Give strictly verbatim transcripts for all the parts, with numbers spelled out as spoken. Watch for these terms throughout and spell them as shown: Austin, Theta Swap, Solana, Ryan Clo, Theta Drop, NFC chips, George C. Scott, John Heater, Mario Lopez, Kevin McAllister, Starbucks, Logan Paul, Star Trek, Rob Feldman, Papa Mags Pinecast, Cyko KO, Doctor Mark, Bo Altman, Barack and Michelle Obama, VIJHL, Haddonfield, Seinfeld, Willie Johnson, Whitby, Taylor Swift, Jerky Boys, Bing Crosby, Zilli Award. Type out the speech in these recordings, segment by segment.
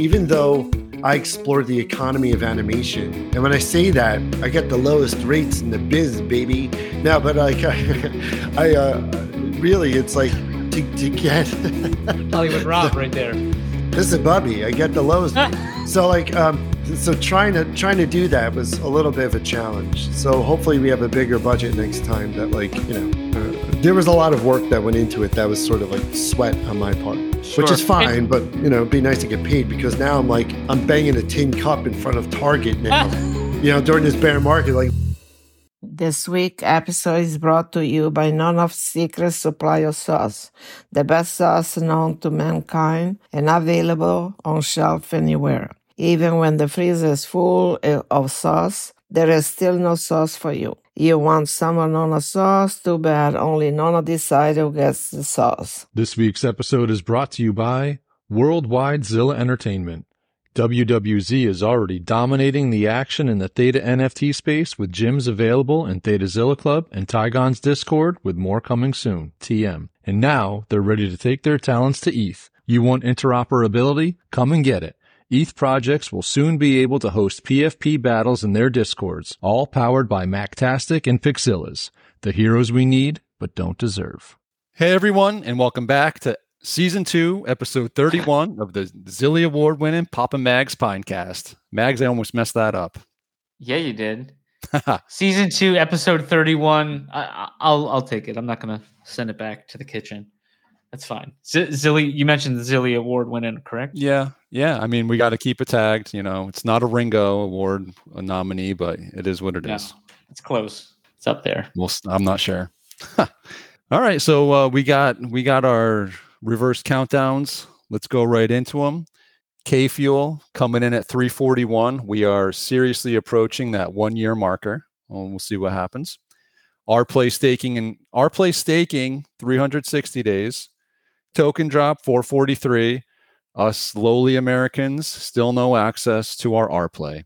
even though I explore the economy of animation. And when I say that, I get the lowest rates in the biz, baby. Now, but like, I, I uh, really, it's like to, to get Hollywood Rob right there. This is Bubby. I get the lowest. So like, um, so trying to trying to do that was a little bit of a challenge. So hopefully we have a bigger budget next time. That like, you know, uh, there was a lot of work that went into it. That was sort of like sweat on my part. Sure. Which is fine, and, but you know, it'd be nice to get paid, because now I'm like, I'm banging a tin cup in front of Target now, you know, during this bear market. Like, this week's episode is brought to you by Nona's Secret Supply of Sauce, the best sauce known to mankind and available on shelf anywhere. Even when the freezer is full of sauce, there is still no sauce for you. You want some of Nona sauce? Too bad, only Nona decides who gets the sauce. This week's episode is brought to you by Worldwide Zilla Entertainment. W W Z is already dominating the action in the Theta N F T space with gyms available in Theta Zilla Club and Tygon's Discord, with more coming soon, T M. And now they're ready to take their talents to E T H. You want interoperability? Come and get it. E T H projects will soon be able to host P F P battles in their discords, all powered by MacTastic and Pixillas, the heroes we need but don't deserve. Hey everyone, and welcome back to Season two, Episode thirty-one of the Zilli Award-winning Papa Mags Pinecast. Mags, I almost messed that up. Yeah, you did. Season two, Episode thirty-one. I, I'll I'll take it. I'm not going to send it back to the kitchen. That's fine. Z- Zilli, you mentioned the Zilli Award winning, correct? Yeah. Yeah. I mean, we got to keep it tagged. You know, it's not a Ringo Award a nominee, but it is what it no, is. It's close. It's up there. Well, I'm not sure. All right. So uh, we got we got our reverse countdowns. Let's go right into them. K Fuel coming in at three forty-one. We are seriously approaching that one year marker. We'll see what happens. Our play staking and our play staking three hundred sixty days. Token drop four forty-three. Us lowly Americans still no access to our R play.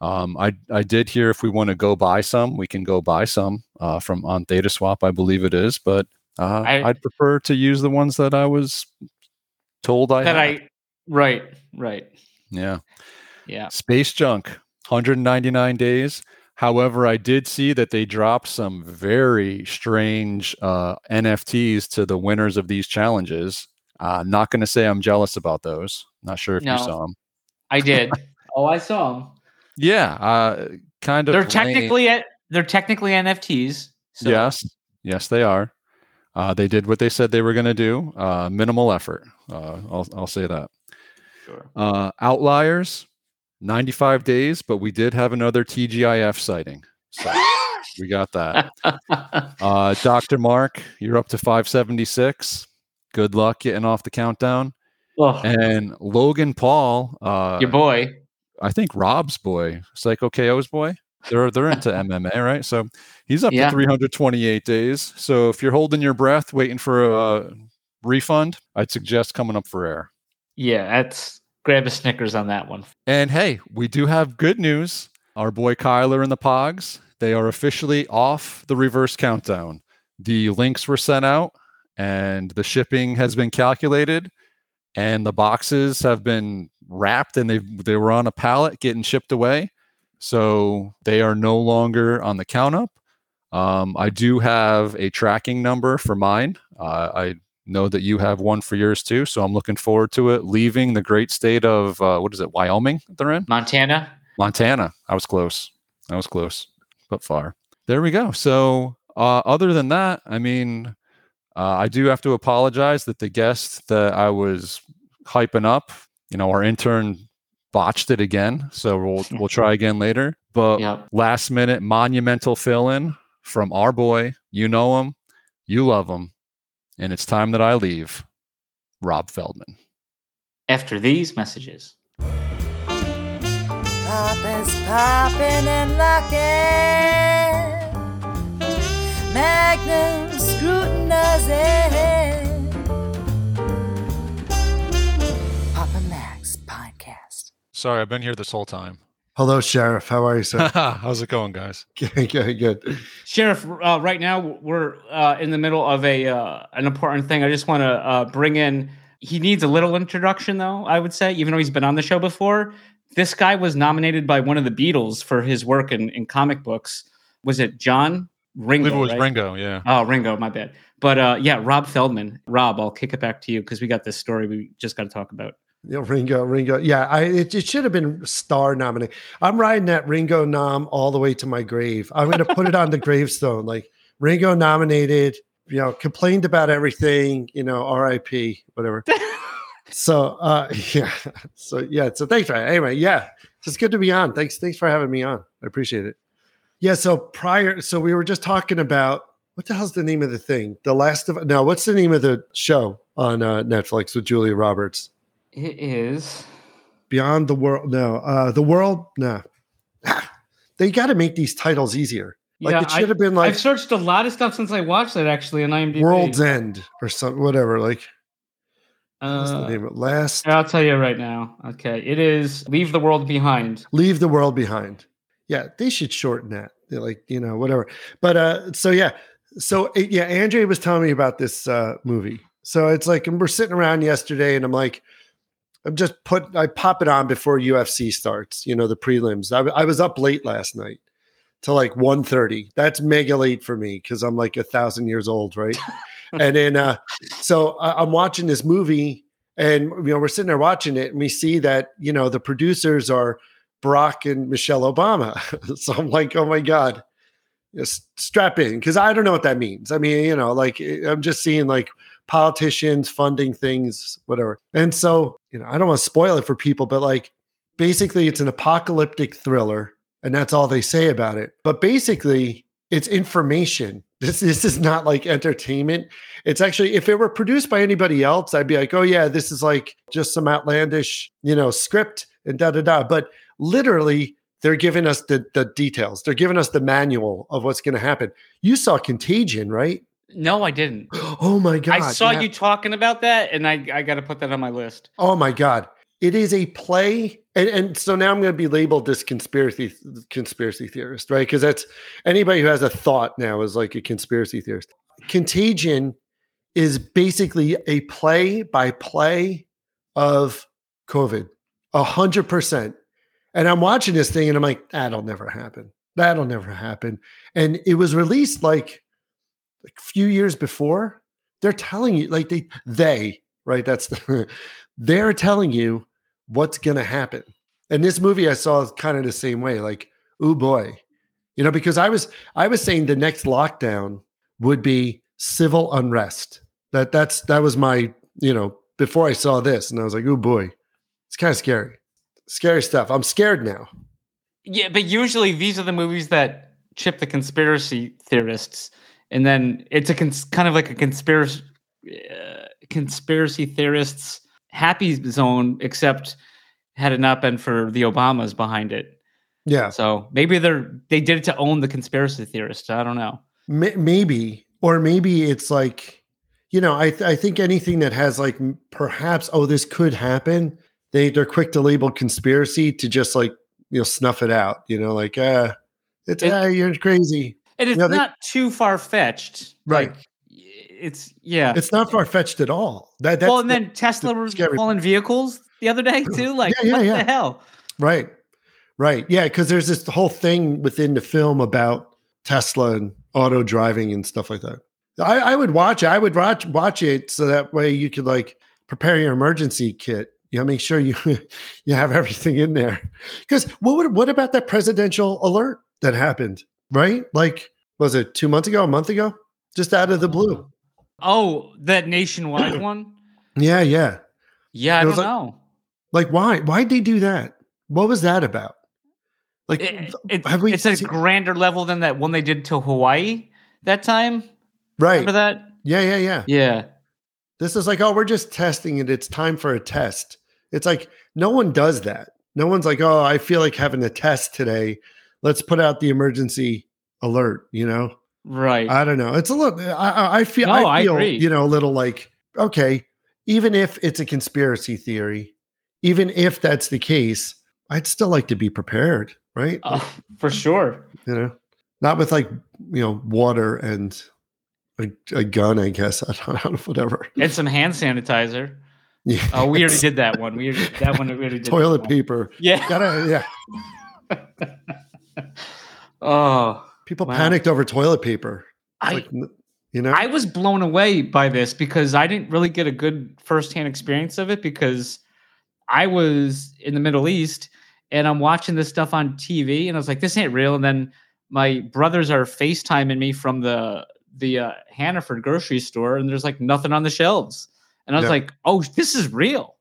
Um, I I did hear if we want to go buy some, we can go buy some uh, from on Theta Swap, I believe it is. But uh, I, I'd prefer to use the ones that I was told I that had. I right right yeah yeah Space Junk one ninety-nine days. However, I did see that they dropped some very strange uh, N F Ts to the winners of these challenges. Uh, not going to say I'm jealous about those. Not sure if no, you saw them. I did. Oh, I saw them. Yeah, uh, kind of. They're technically they're technically N F Ts. So. Yes, yes, they are. Uh, they did what they said they were going to do. Uh, minimal effort. Uh, I'll I'll say that. Sure. Uh, outliers, ninety-five days, but we did have another T G I F sighting. So we got that. Uh, Doctor Mark, you're up to five seventy-six. Good luck getting off the countdown. Oh. And Logan Paul, uh, your boy, I think Rob's boy, Cyko K O's boy. They're they're into M M A, right? So he's up yeah. to three hundred twenty-eight days. So if you're holding your breath, waiting for a refund, I'd suggest coming up for air. Yeah, that's grab a Snickers on that one. And hey, we do have good news. Our boy Kyler and the Pogs, they are officially off the reverse countdown. The links were sent out, and the shipping has been calculated, and the boxes have been wrapped, and they they were on a pallet getting shipped away. So they are no longer on the count up. Um, I do have a tracking number for mine. Uh, I know that you have one for yours too. So I'm looking forward to it. Leaving the great state of, uh, what is it? Wyoming they're in? Montana. Montana. I was close. I was close, but far. There we go. So uh, other than that, I mean... Uh, I do have to apologize that the guest that I was hyping up, you know, our intern botched it again. So we'll we'll try again later. But yep. Last minute monumental fill-in from our boy. You know him. You love him. And it's time that I leave. Rob Feldman. After these messages. Papa's popping and locking. Magnum. Papa Mags Pinecast. Sorry, I've been here this whole time. Hello, Sheriff. How are you, sir? How's it going, guys? Good, good, good. Sheriff, uh, right now we're uh, in the middle of a uh, an important thing. I just want to uh, bring in He needs a little introduction, though, I would say, even though he's been on the show before. This guy was nominated by one of the Beatles for his work in, in comic books. Was it John? Ringo, I believe it was right? Ringo, yeah. Oh, Ringo, my bad. But uh, yeah, Rob Feldman. Rob, I'll kick it back to you because we got this story we just got to talk about. Yeah, Ringo, Ringo. Yeah, I, it, it should have been star nominated. I'm riding that Ringo nom all the way to my grave. I'm going to put it on the gravestone. Like, Ringo nominated, you know, complained about everything, you know, R I P, whatever. so, uh, yeah. So, yeah. So, thanks for that. Anyway, yeah. It's good to be on. Thanks. Thanks for having me on. I appreciate it. Yeah. So, prior, so we were just talking about what the hell's the name of the thing? The Last of, no, what's the name of the show on uh, Netflix with Julia Roberts? It is Beyond the World. No, uh, the world. No, nah. They got to make these titles easier. Like yeah, it should I, have been like I've searched a lot of stuff since I watched that actually. And I'm World's End or something, whatever. Like, uh, what's the name of it? Last. I'll tell you right now. Okay, it is Leave the World Behind. Leave the World Behind. Yeah, they should shorten that. They're like, you know, whatever. But uh, so yeah, so yeah, Andre was telling me about this uh movie. So it's like, and we're sitting around yesterday, and I'm like. I'm just put, I pop it on before U F C starts, you know, the prelims. I, I was up late last night to like one thirty. That's mega late for me because I'm like a thousand years old, right? and then, uh, so I, I'm watching this movie and, you know, we're sitting there watching it and we see that, you know, the producers are Barack and Michelle Obama. so I'm like, oh my God, just strap in because I don't know what that means. I mean, you know, like I'm just seeing like, politicians funding things, whatever. And so, you know, I don't want to spoil it for people, but like basically it's an apocalyptic thriller and that's all they say about it. But basically it's information. This, this is not like entertainment. It's actually, if it were produced by anybody else, I'd be like, oh yeah, this is like just some outlandish, you know, script and da, da, da. But literally they're giving us the, the details. They're giving us the manual of what's going to happen. You saw Contagion, right? No, I didn't. Oh, my God. I saw yeah. you talking about that, and I, I got to put that on my list. Oh, my God. It is a play. And, and so now I'm going to be labeled this conspiracy conspiracy theorist, right? Because that's anybody who has a thought now is like a conspiracy theorist. Contagion is basically a play-by-play of COVID, one hundred percent. And I'm watching this thing, and I'm like, that'll never happen. That'll never happen. And it was released like... Like a few years before, they're telling you, like they, they, right? That's the, they're telling you what's going to happen. And this movie I saw is kind of the same way, like, oh boy, you know, because I was, I was saying the next lockdown would be civil unrest. That that's, that was my, you know, before I saw this and I was like, oh boy, it's kind of scary, scary stuff. I'm scared now. Yeah. But usually these are the movies that chip the conspiracy theorists. And then it's a cons- kind of like a conspiracy uh, conspiracy theorists happy zone, except had it not been for the Obamas behind it. Yeah. So maybe they're they did it to own the conspiracy theorists. I don't know. Maybe, or maybe it's like, you know, I th- I think anything that has like perhaps oh this could happen, they they're quick to label conspiracy to just like you know snuff it out. You know, like uh, it's it, ah, you're crazy. And it's you know, they, not too far-fetched. Right. Like, it's, yeah. It's not far-fetched at all. That, that's well, and then the, Tesla was the pulling vehicles the other day, too. Like, yeah, yeah, what yeah. the hell? Right. Right. Yeah, because there's this whole thing within the film about Tesla and auto driving and stuff like that. I, I would watch it. I would watch, watch it so that way you could, like, prepare your emergency kit. You know, make sure you, you have everything in there. Because what would, what about that presidential alert that happened? Right? Like, was it two months ago, a month ago? Just out of the blue. Oh, that nationwide one? Yeah, yeah. Yeah, I don't like, know. Like, why? Why'd they do that? What was that about? Like, it, it, have we it's seen- a grander level than that one they did to Hawaii that time? Right. Remember that? Yeah, yeah, yeah. Yeah. This is like, oh, we're just testing it. It's time for a test. It's like, no one does that. No one's like, oh, I feel like having a test today. Let's put out the emergency alert, you know? Right. I don't know. It's a little, I, I feel, no, I feel, I you know, a little like, okay, even if it's a conspiracy theory, even if that's the case, I'd still like to be prepared, right? Uh, like, for sure. You know, not with like, you know, water and a, a gun, I guess. I don't know, whatever. And some hand sanitizer. Yeah. Oh, we already did that one. We already, that one we already did. Toilet paper. Yeah. Gotta, yeah. Oh, people wow. panicked over toilet paper. I, like, you know, I was blown away by this because I didn't really get a good firsthand experience of it because I was in the Middle East and I'm watching this stuff on T V and I was like, this ain't real. And then my brothers are FaceTiming me from the the uh, Hannaford grocery store and there's like nothing on the shelves. And I was yeah. like, oh, this is real.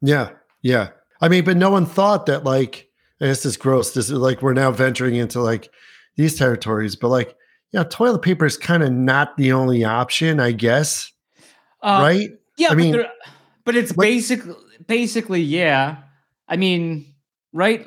Yeah. Yeah. I mean, but no one thought that like, and this is gross. This is like, we're now venturing into like these territories, but like, yeah, you know, toilet paper is kind of not the only option, I guess. Uh, right. Yeah. I but, mean, but it's like, basically, basically, yeah. I mean, right.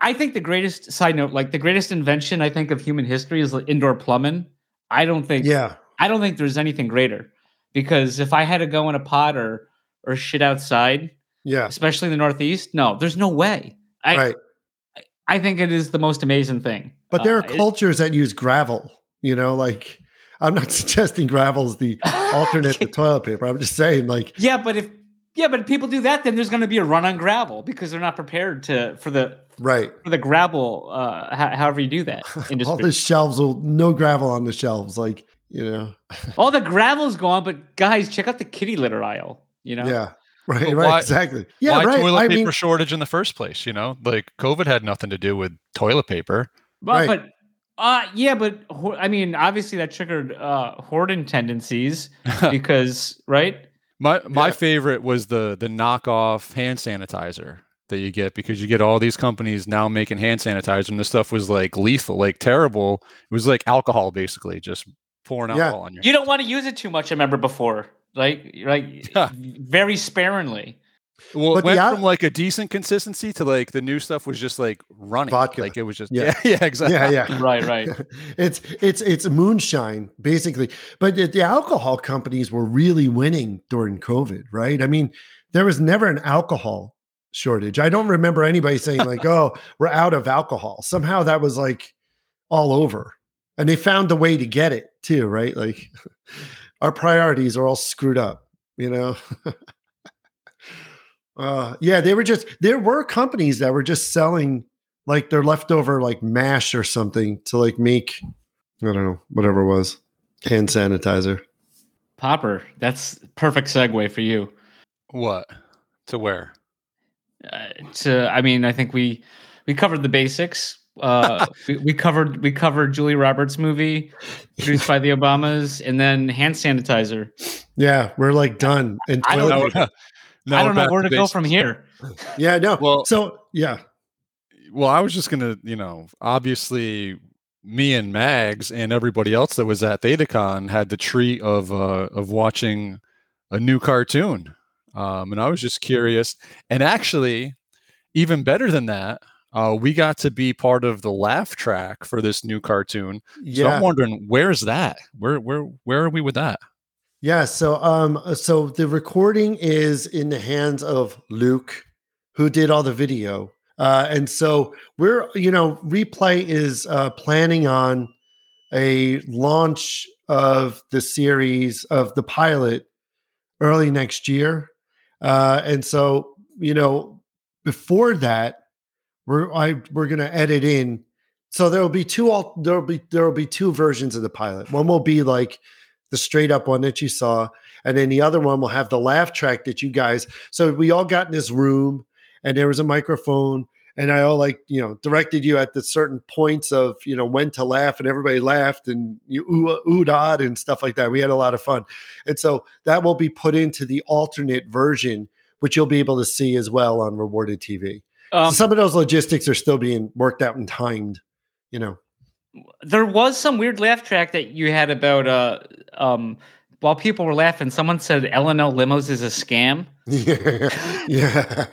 I think the greatest side note, like the greatest invention I think of human history is like indoor plumbing. I don't think, yeah, I don't think there's anything greater. Because if I had to go in a pod or, or shit outside, yeah, especially in the Northeast, no, there's no way. I, right. I, I think it is the most amazing thing. But there are uh, cultures that use gravel, you know, like I'm not suggesting gravel is the alternate to toilet paper. I'm just saying like, yeah, but if, yeah, but if people do that, then there's going to be a run on gravel because they're not prepared to, for the, right. For the gravel, uh, ho- however you do that. All the shelves will, no gravel on the shelves. Like, you know, all the gravel's gone, but guys, check out the kitty litter aisle. You know, yeah, right, but right, why, exactly. Yeah, why right. toilet I paper mean, shortage in the first place? You know, like COVID had nothing to do with toilet paper. Well, right. But uh, yeah, but I mean, obviously that triggered uh, hoarding tendencies because, right? My my yeah. favorite was the the knockoff hand sanitizer that you get because you get all these companies now making hand sanitizer, and this stuff was like lethal, like terrible. It was like alcohol, basically, just. Pouring yeah. alcohol on your you don't want to use it too much. I remember before, like, like huh. very sparingly. Well, but it went yeah. from like a decent consistency to like the new stuff was just like running vodka. Like it was just yeah, yeah, yeah exactly, yeah, yeah, right, right. it's it's it's moonshine basically. But the alcohol companies were really winning during COVID, right? I mean, there was never an alcohol shortage. I don't remember anybody saying like, "Oh, we're out of alcohol." Somehow that was like all over. And they found a way to get it too, right? Like our priorities are all screwed up, you know? uh, yeah, they were just, there were companies that were just selling like their leftover like mash or something to like make, I don't know, whatever it was, hand sanitizer. Popper, that's perfect segue for you. What? To where? Uh, to, I mean, I think we we covered the basics. uh, we, we covered we covered Julie Roberts' movie produced by the Obamas, and then hand sanitizer. Yeah, we're like done. And I don't know. No, I don't know where to go from here. Yeah, no. Well, so yeah. Well, I was just gonna, you know, obviously, me and Mags and everybody else that was at ThetaCon had the treat of uh, of watching a new cartoon, um, and I was just curious. And actually, even better than that. Uh, we got to be part of the laugh track for this new cartoon. Yeah. So I'm wondering, where's that? Where where where are we with that? Yeah, so um so the recording is in the hands of Luke, who did all the video. Uh, and so we're, you know, Replay is uh, planning on a launch of the series of the pilot early next year. Uh, and so, you know, before that, We're I, we're gonna edit in, so there will be two alt, there will be there will be two versions of the pilot. One will be like the straight up one that you saw, and then the other one will have the laugh track that you guys. So we all got in this room, and there was a microphone, and I all like you know directed you at the certain points of you know when to laugh, and everybody laughed and you oohed awed and stuff like that. We had a lot of fun, and so that will be put into the alternate version, which you'll be able to see as well on Rewarded T V. Um, so some of those logistics are still being worked out and timed, you know. There was some weird laugh track that you had about uh, um, while people were laughing, someone said L and L limos is a scam. Yeah, yeah.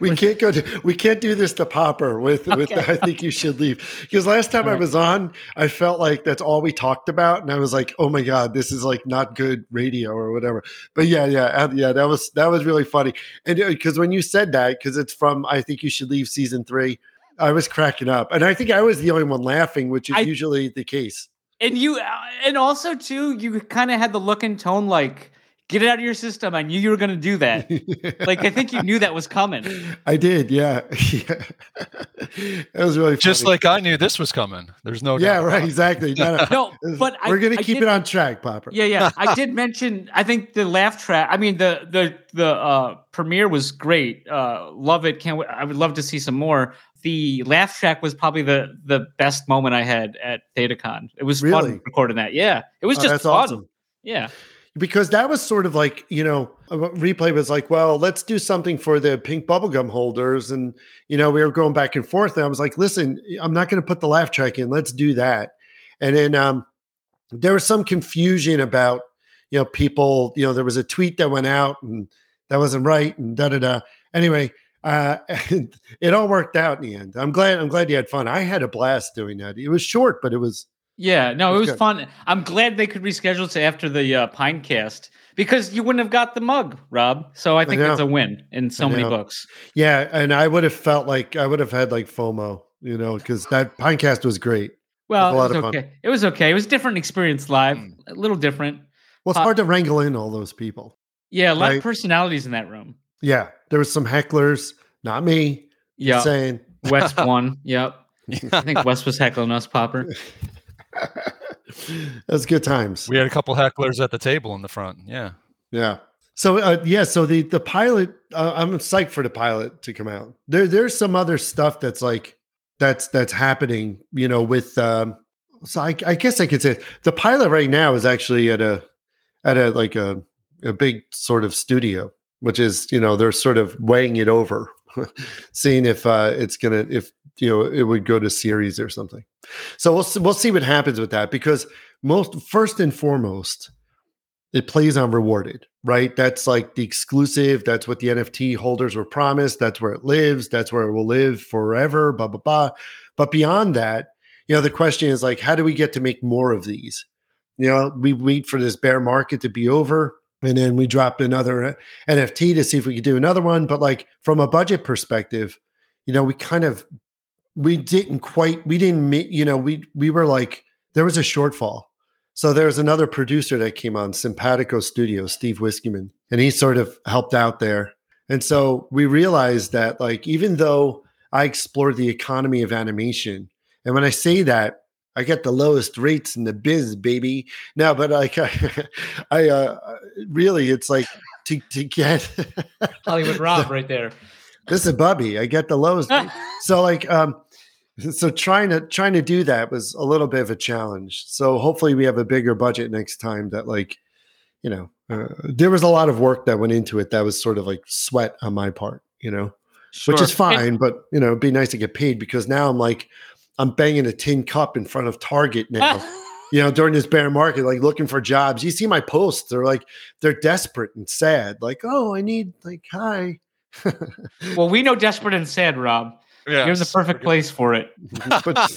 we can't go. To, we can't do this to Popper. With with, okay. I think you should leave because last time all right. I was on, I felt like that's all we talked about, and I was like, oh my god, this is like not good radio or whatever. But yeah, yeah, yeah. That was that was really funny, and because when you said that, because it's from I Think You Should Leave season three, I was cracking up, and I think I was the only one laughing, which is I, usually the case. And you, and also too, you kind of had the look and tone like. Get it out of your system. I knew you were going to do that. Like, I think you knew that was coming. I did. Yeah. yeah. That was really funny. Just like I knew this was coming. There's no doubt. Yeah, right. Exactly. No, no. no was, but we're going to keep did, it on track, Popper. Yeah. Yeah. I did mention, I think the laugh track, I mean, the, the, the, uh, premiere was great. Uh, love it. Can't wait. I would love to see some more. The laugh track was probably the, the best moment I had at ThetaCon. It was really fun recording that. Yeah. It was just oh, that's fun. Awesome. Yeah. Because that was sort of like, you know, Replay was like, well, let's do something for the pink bubblegum holders. And, you know, we were going back and forth. And I was like, listen, I'm not going to put the laugh track in. Let's do that. And then um, there was some confusion about, you know, people, you know, there was a tweet that went out and that wasn't right and da, da, da. Anyway, uh, it all worked out in the end. I'm glad, I'm glad you had fun. I had a blast doing that. It was short, but it was. Yeah, no, it was Good. fun. I'm glad they could reschedule to after the uh, Pinecast because you wouldn't have got the mug, Rob. So I think I that's a win in so many books. Yeah, and I would have felt like I would have had like FOMO, you know, because that Pinecast was great. Well, it was, it was okay. Fun. It was okay. It was a different experience live, mm. a little different. Well, it's uh, hard to wrangle in all those people. Yeah, a lot right? of personalities in that room. Yeah, there was some hecklers, not me. Yeah, saying West won. Yep, I think West was heckling us, Popper. That's good times. We had a couple hecklers at the table in the front. Yeah. Yeah. So, uh, yeah. So the, the pilot, uh, I'm psyched for the pilot to come out. There, there's some other stuff that's like, that's, that's happening, you know, with, um, so I, I guess I could say the pilot right now is actually at a, at a, like a, a big sort of studio, which is, you know, they're sort of weighing it over, seeing if, uh, it's going to, if, you know, it would go to series or something. So we'll we'll see what happens with that because most first and foremost, it plays on Rewarded, right? That's like the exclusive. That's what the N F T holders were promised. That's where it lives. That's where it will live forever. Blah blah blah. But beyond that, you know, the question is like, how do we get to make more of these? You know, we wait for this bear market to be over, and then we drop another N F T to see if we could do another one. But like from a budget perspective, you know, we kind of We didn't quite, we didn't, you know, we we were like, there was a shortfall. So there was another producer that came on, Simpatico Studios, Steve Wiskeman, and he sort of helped out there. And so we realized that, like, even though I explored the economy of animation, and when I say that, I get the lowest rates in the biz, baby. No, but like, I, I uh, really, it's like to, to get Hollywood Rob right there. This is Bubby. I get the lowest. So like, um, so trying to trying to do that was a little bit of a challenge. So hopefully we have a bigger budget next time. That like, you know, uh, there was a lot of work that went into it. That was sort of like sweat on my part, you know, sure. Which is fine. And- but you know, it'd be nice to get paid because now I'm like, I'm banging a tin cup in front of Target now. You know, during this bear market, like looking for jobs. You see my posts. They're like, they're desperate and sad. Like, oh, I need like, hi. Well, we know desperate and sad, Rob. Yeah, here's the perfect place for it. But,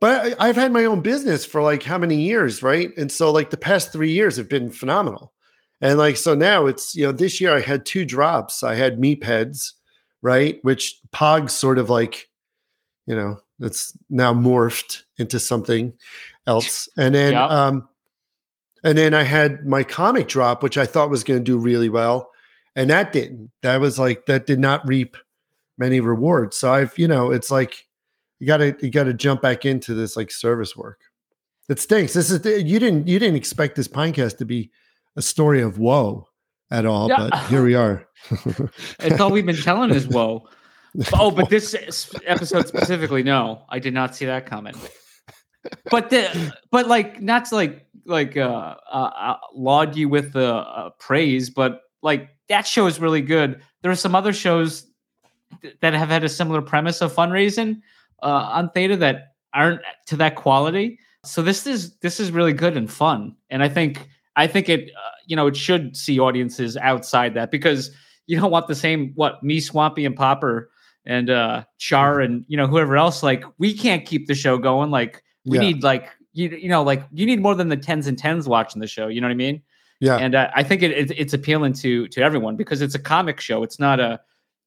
but I've had my own business for like how many years, right? And so like the past three years have been phenomenal. And like, so now it's, you know, this year I had two drops. I had Meepeds, right? Which Pogs sort of like, you know, it's now morphed into something else. And then, yep. um, and then I had my comic drop, which I thought was going to do really well. And that didn't. That was like, that did not reap many rewards. So I've, you know, it's like, you gotta, you gotta jump back into this like service work. It stinks. This is, the, you didn't, you didn't expect this Pinecast to be a story of woe at all, no. But here we are. It's all we've been telling is woe. Oh, but this episode specifically, no, I did not see that coming. But the, but like, not to like, like, uh, uh, laud you with the uh, praise, but like, that show is really good. There are some other shows th- that have had a similar premise of fundraising uh, on Theta that aren't to that quality. So this is this is really good and fun. And I think I think it uh, you know, it should see audiences outside that because you don't want the same what me, Swampy, and Popper and uh, Char and you know whoever else. Like we can't keep the show going. Like we yeah. need like you you know like you need more than the tens and tens watching the show. You know what I mean? Yeah, and uh, I think it, it, it's appealing to to everyone because it's a comic show. It's not a,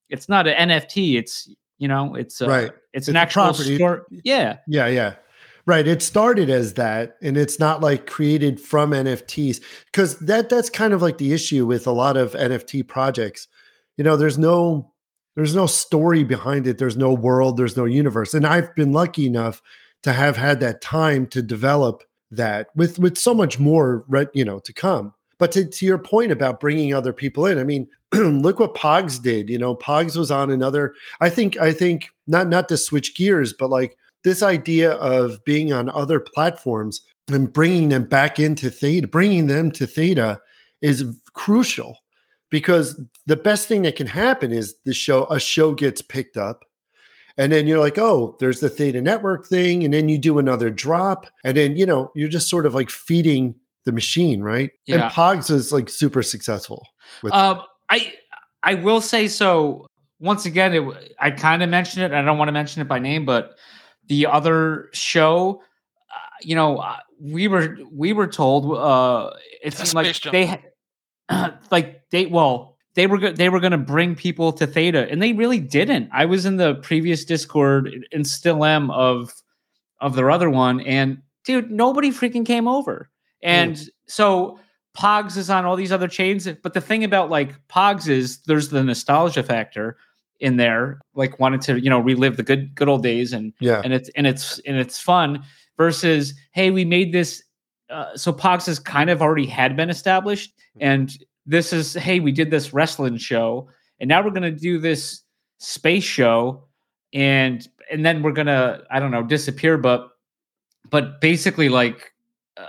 it's not an N F T. It's you know, it's a, right. It's, it's an actual story. Yeah, yeah, yeah. Right. It started as that, and it's not like created from N F Ts, because that that's kind of like the issue with a lot of N F T projects. You know, there's no there's no story behind it. There's no world. There's no universe. And I've been lucky enough to have had that time to develop that with with so much more, you know, to come. But to, to your point about bringing other people in, I mean, look what Pogs did. You know, Pogs was on another. I think I think not not to switch gears, but like, this idea of being on other platforms and bringing them back into Theta, bringing them to Theta is crucial, because the best thing that can happen is the show, a show gets picked up, and then you're like, oh, there's the Theta Network thing. And then you do another drop, and then, you know, you're just sort of like feeding the machine. Right. Yeah. And Pogs is like super successful. With uh, I, I will say, so once again, it, I kind of mentioned it. I don't want to mention it by name, but the other show, uh, you know, uh, we were we were told uh, it seemed like they had, like they well they were go- they were going to bring people to Theta, and they really didn't. I was in the previous Discord and still am of of their other one, and dude, nobody freaking came over. And mm. so Pogs is on all these other chains, but the thing about like Pogs is there's the nostalgia factor in there, like wanted to, you know, relive the good, good old days. And, yeah. and it's, and it's, and it's fun versus, hey, we made this. Uh, so Pogs has kind of already had been established, and this is, hey, we did this wrestling show, and now we're going to do this space show. And, and then we're going to, I don't know, disappear. But, but basically like, uh,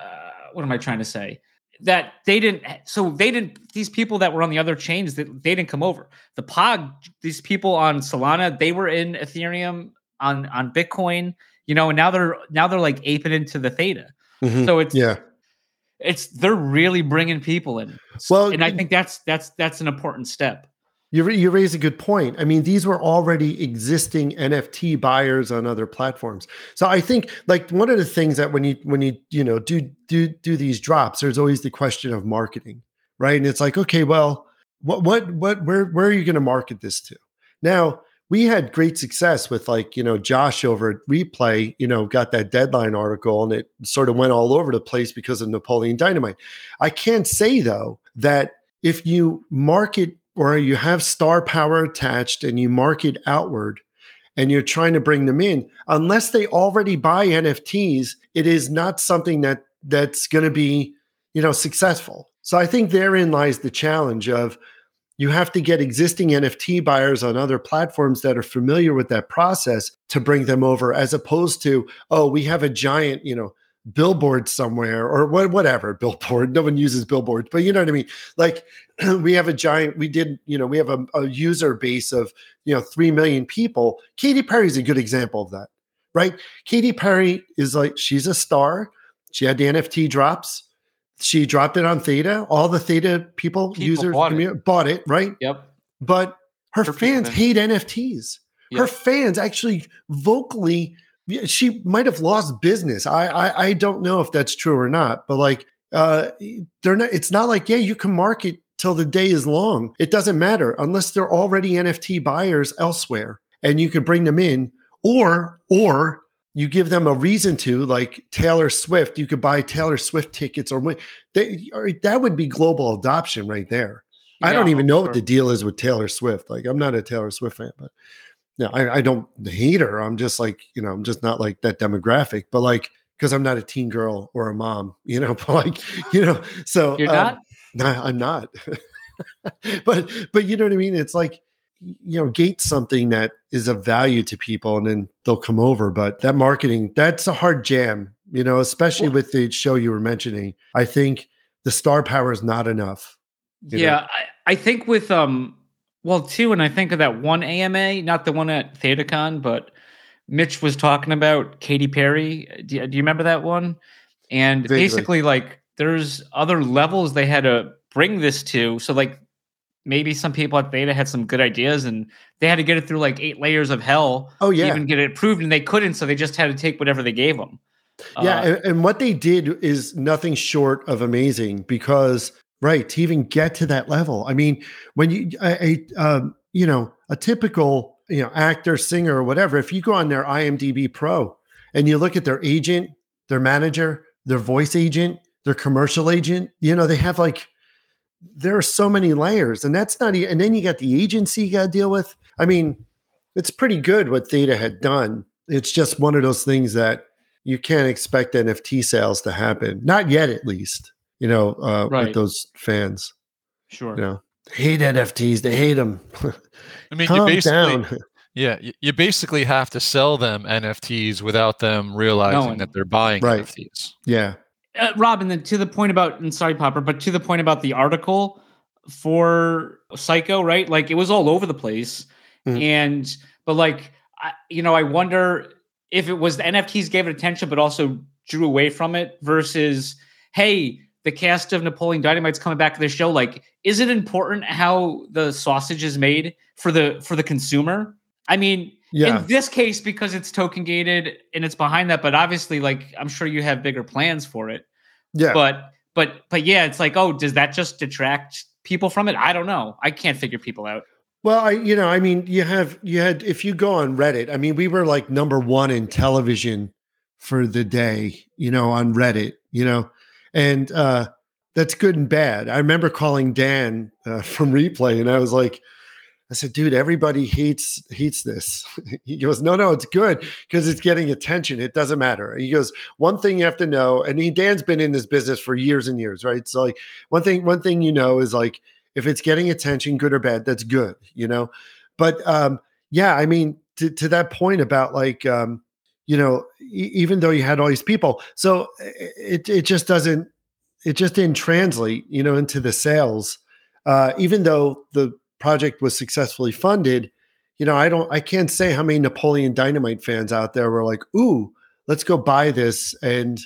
what am I trying to say? That they didn't, so they didn't, these people that were on the other chains, that they didn't come over. The Pog, these people on Solana, they were in Ethereum, on, on Bitcoin, you know, and now they're, now they're like aping into the Theta. Mm-hmm. So it's, yeah, it's, they're really bringing people in. Well, and I think that's, that's, that's an important step. You you raise a good point. I mean, these were already existing N F T buyers on other platforms. So I think like one of the things that when you when you you know do do do these drops, there's always the question of marketing, right? And it's like, okay, well, what what what where where are you going to market this to? Now, we had great success with like, you know, Josh over at Replay, you know, got that Deadline article, and it sort of went all over the place because of Napoleon Dynamite. I can't say though that if you market or you have star power attached and you market outward and you're trying to bring them in, unless they already buy N F Ts, it is not something that that's going to be, you know, successful. So I think therein lies the challenge of you have to get existing N F T buyers on other platforms that are familiar with that process to bring them over, as opposed to, oh, we have a giant, you know, billboard somewhere or whatever billboard. No one uses billboards, but you know what I mean? Like we have a giant, we did, you know, we have a, a user base of, you know, three million people. Katy Perry is a good example of that, right? Katy Perry is like, she's a star. She had the N F T drops. She dropped it on Theta. All the Theta people, people users bought it. bought it, right? Yep. But her, her fans hate N F Ts. Yep. Her fans actually vocally, she might have lost business. I, I I don't know if that's true or not, but like uh, they're not. It's not like, yeah, you can market till the day is long. It doesn't matter unless they're already N F T buyers elsewhere, and you can bring them in, or or you give them a reason to, like Taylor Swift. You could buy Taylor Swift tickets, or they, or that would be global adoption right there. Yeah, I don't even know sure. what the deal is with Taylor Swift. Like I'm not a Taylor Swift fan, but. No, I, I don't hate her. I'm just like, you know, I'm just not like that demographic, but like, cause I'm not a teen girl or a mom, you know, but like, you know, so you're um, not? No, I'm not, but, but you know what I mean? It's like, you know, gate something that is of value to people, and then they'll come over, but that marketing, that's a hard jam, you know, especially well, with the show you were mentioning. I think the star power is not enough. Yeah. I, I think with, um, Well, too, and I think of that one A M A, not the one at ThetaCon, but Mitch was talking about Katy Perry. Do you, do you remember that one? And Vaguely. basically, like, there's other levels they had to bring this to. So, like, maybe some people at Theta had some good ideas, and they had to get it through, like, eight layers of hell oh, yeah. to even get it approved, and they couldn't, so they just had to take whatever they gave them. Yeah, uh, and, and what they did is nothing short of amazing, because... Right. To even get to that level. I mean, when you, a, a um, you know, a typical, you know, actor, singer or whatever, if you go on their I M D B Pro and you look at their agent, their manager, their voice agent, their commercial agent, you know, they have like, there are so many layers, and that's not, and then you got the agency you got to deal with. I mean, it's pretty good what Theta had done. It's just one of those things that you can't expect N F T sales to happen. Not yet, at least, you know, uh, right. with those fans. Sure. You know, hate N F Ts. They hate them. I mean, Calm you basically, down. yeah, you basically have to sell them N F Ts without them realizing no one, that they're buying right. N F Ts. Yeah. Uh, Robin, then to the point about, and sorry, Popper, but to the point about the article for Cyko, right? Like it was all over the place. Mm-hmm. And, but like, I, you know, I wonder if it was the N F Ts gave it attention, but also drew away from it versus, hey, the cast of Napoleon Dynamite's coming back to the show. Like, is it important how the sausage is made for the for the consumer? I mean, yeah. in this case, because it's token gated and it's behind that, but obviously, like, I'm sure you have bigger plans for it. Yeah. But but but yeah, it's like, oh, does that just detract people from it? I don't know. I can't figure people out. Well, I, you know, I mean, you have, you had, if you go on Reddit, I mean, we were like number one in television for the day, you know, on Reddit, you know, and uh, that's good and bad. I remember calling Dan uh, from Replay and I was like, I said, dude, everybody hates, hates this. He goes, no, no, it's good because it's getting attention. It doesn't matter. He goes, one thing you have to know. And he, Dan's been in this business for years and years, right? So like one thing, one thing, you know, is like, if it's getting attention, good or bad, that's good, you know? But um, yeah, I mean, to, to that point about like, um, you know, e- even though you had all these people, so it it just doesn't, it just didn't translate, you know, into the sales. Uh, even though the project was successfully funded, you know, I don't, I can't say how many Napoleon Dynamite fans out there were like, ooh, let's go buy this and,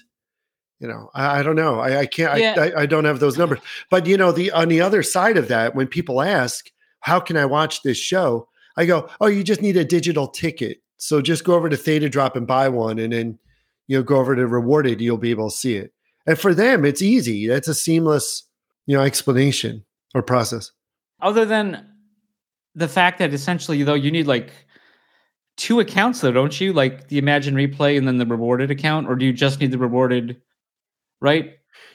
you know, I, I don't know. I, I can't, yeah. I, I, I don't have those numbers, but you know, the, on the other side of that, when people ask, how can I watch this show? I go, oh, you just need a digital ticket. So just go over to Theta Drop and buy one. And then, you know, go over to Rewarded. You'll be able to see it. And for them, it's easy. That's a seamless, you know, explanation or process. Other than the fact that essentially though, you need like two accounts though, don't you? Like the Imagine Replay and then the Rewarded account, or do you just need the Rewarded? Right?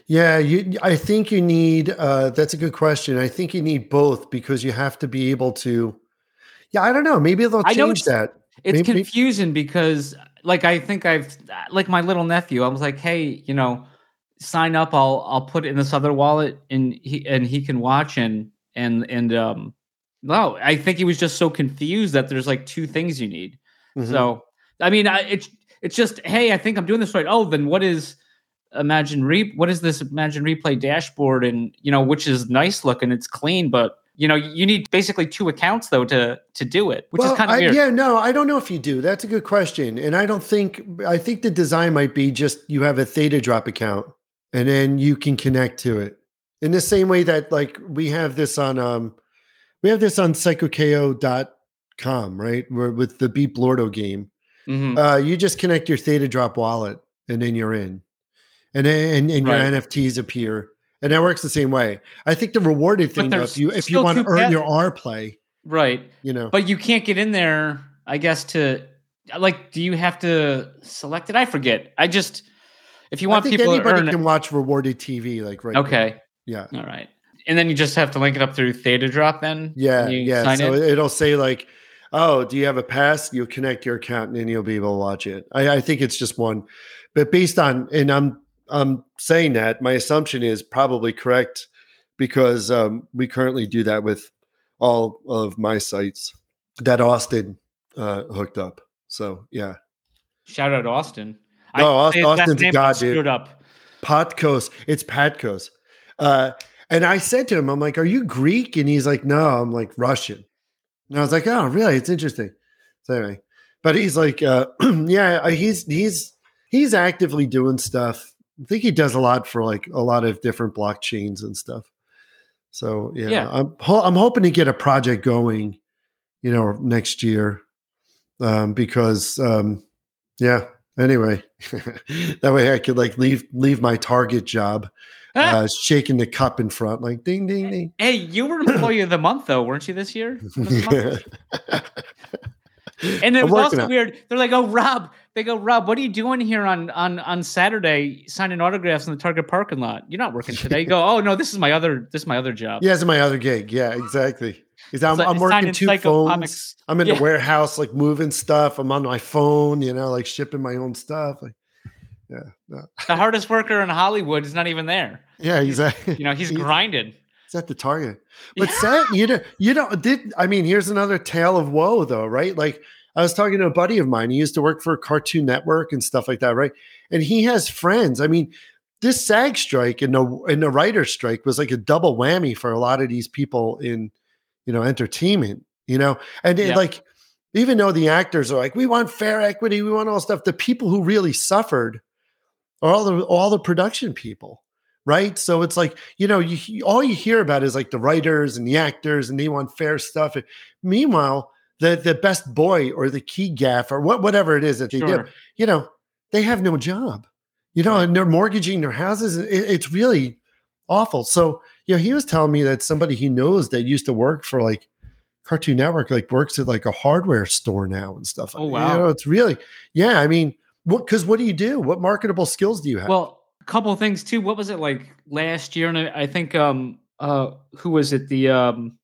Yeah, you, I think you need, uh, that's a good question. I think you need both because you have to be able to, yeah, I don't know. Maybe they'll change I know it's, that. It's maybe, confusing because like, I think I've, like my little nephew, I was like, hey, you know, sign up. I'll, I'll put it in this other wallet and he, and he can watch and, and, and, um, no, I think he was just so confused that there's like two things you need. Mm-hmm. So, I mean, I, it's, it's just, hey, I think I'm doing this right. Oh, then what is, Imagine Re what is this Imagine Replay dashboard, and you know, which is nice looking, it's clean, but you know, you need basically two accounts though to to do it, which well, is kind of weird. I, yeah, no, I don't know if you do. That's a good question. And I don't think I think the design might be just you have a Theta Drop account and then you can connect to it. In the same way that like we have this on um we have this on Cyko K O dot com, right? Where with the Beat Lordo game. Mm-hmm. Uh you just connect your Theta Drop wallet and then you're in. And and, and right. your N F Ts appear, and that works the same way. I think the Rewarded thing, though, if you if you want to earn your R play, right? You know, but you can't get in there. I guess to like, do you have to select it? I forget. I just if you want I think people anybody to earn can it. watch Rewarded T V, like right. Okay. There. Yeah. All right. And then you just have to link it up through Theta Drop. Then yeah, yeah. So it. it'll say like, oh, do you have a pass? You'll connect your account, and then you'll be able to watch it. I, I think it's just one, but based on and I'm. I'm saying that my assumption is probably correct because um, we currently do that with all of my sites that Austin uh, hooked up. So yeah, shout out Austin. No, Austin, Austin's a god, dude. Patkos, it's Patkos. Uh, and I said to him, I'm like, "Are you Greek?" And he's like, "No, I'm like Russian." And I was like, "Oh, really? It's interesting." So anyway, but he's like, uh, "Yeah, he's he's he's actively doing stuff." I think he does a lot for like a lot of different blockchains and stuff. So yeah, yeah. I'm ho- I'm hoping to get a project going, you know, next year um, because um, yeah. Anyway, that way I could like leave leave my Target job, ah. uh, shaking the cup in front, like ding ding ding. Hey, you were employee of the month though, weren't you this year? This month? And it was also out. weird. They're like, "Oh, Rob." They go, Rob, what are you doing here on, on, on Saturday signing autographs in the Target parking lot? You're not working today. You go, oh, no, this is my other this is my other job. Yeah, it's my other gig. Yeah, exactly. Because I'm, like, I'm working two phones. Comics. I'm in yeah. the warehouse, like moving stuff. I'm on my phone, you know, like shipping my own stuff. Like, yeah, no. The hardest worker in Hollywood is not even there. Yeah, exactly. You know, he's, he's grinded. It's at the Target. But yeah. Seth, you know, you don't did. I mean, here's another tale of woe, though, right? Like, I was talking to a buddy of mine. He used to work for Cartoon Network and stuff like that, right? And he has friends. I mean, this SAG strike and the and the writer's strike was like a double whammy for a lot of these people in, you know, entertainment. You know, and yeah. it, like, even though the actors are like, we want fair equity, we want all stuff, the people who really suffered are all the all the production people, right? So it's like, you know, you all you hear about is like the writers and the actors, and they want fair stuff. And meanwhile, The the best boy or the key gaff or what whatever it is that they sure. do, you know, they have no job, you know, right. and they're mortgaging their houses. It, it's really awful. So, you know, he was telling me that somebody he knows that used to work for like Cartoon Network, like works at like a hardware store now and stuff. Oh, wow. You know, it's really, yeah. I mean, what, because what do you do? What marketable skills do you have? Well, a couple of things too. What was it like last year? And I think, um, uh, who was it? The, um,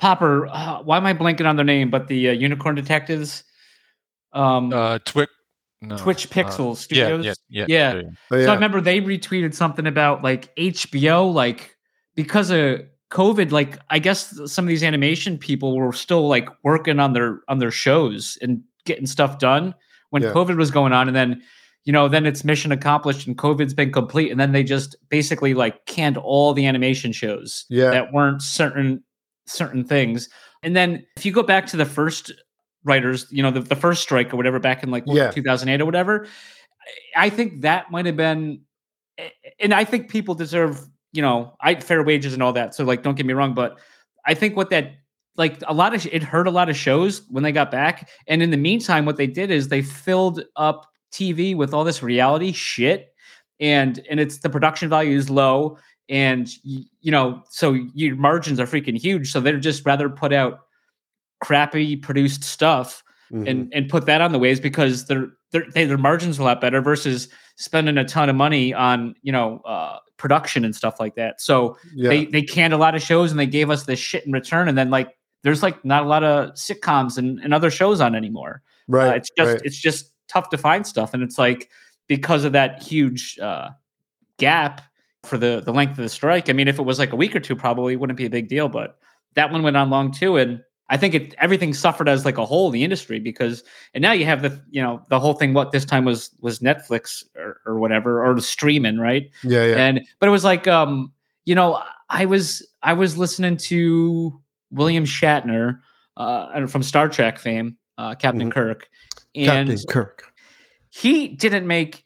Popper, uh, why am I blanking on their name? But the uh, Unicorn Detectives, um, uh, Twic, no, Twitch Pixel uh, Studios. Yeah, yeah, yeah. yeah. Oh, yeah. So I remember they retweeted something about like H B O, like because of COVID, like I guess some of these animation people were still like working on their on their shows and getting stuff done when yeah. COVID was going on, and then you know then it's mission accomplished and COVID's been complete, and then they just basically like canned all the animation shows yeah. that weren't certain. certain things. And then if you go back to the first writers, you know, the, the first strike or whatever, back in like yeah. two thousand eight or whatever, I think that might've been, and I think people deserve, you know, I fair wages and all that. So like, don't get me wrong, but I think what that, like a lot of, it hurt a lot of shows when they got back. And in the meantime, what they did is they filled up T V with all this reality shit. And, and it's the production value is low. And, you know, so your margins are freaking huge. So they're just rather put out crappy produced stuff mm-hmm. and, and put that on the waves because they're, they're, they, their margins are a lot better versus spending a ton of money on, you know, uh, production and stuff like that. So yeah. they, they canned a lot of shows and they gave us this shit in return. And then like, there's like not a lot of sitcoms and, and other shows on anymore. Right. Uh, it's just, right. it's just tough to find stuff. And it's like, because of that huge uh, gap, for the, the length of the strike. I mean, if it was like a week or two, probably wouldn't be a big deal, but that one went on long too. And I think it, everything suffered as like a whole, the industry, because, and now you have the, you know, the whole thing, what this time was, was Netflix or, or whatever, or streaming. Right. Yeah, yeah. And, but it was like, um, you know, I was, I was listening to William Shatner, uh, from Star Trek fame, uh, Captain mm-hmm. Kirk. And Captain Kirk. He didn't make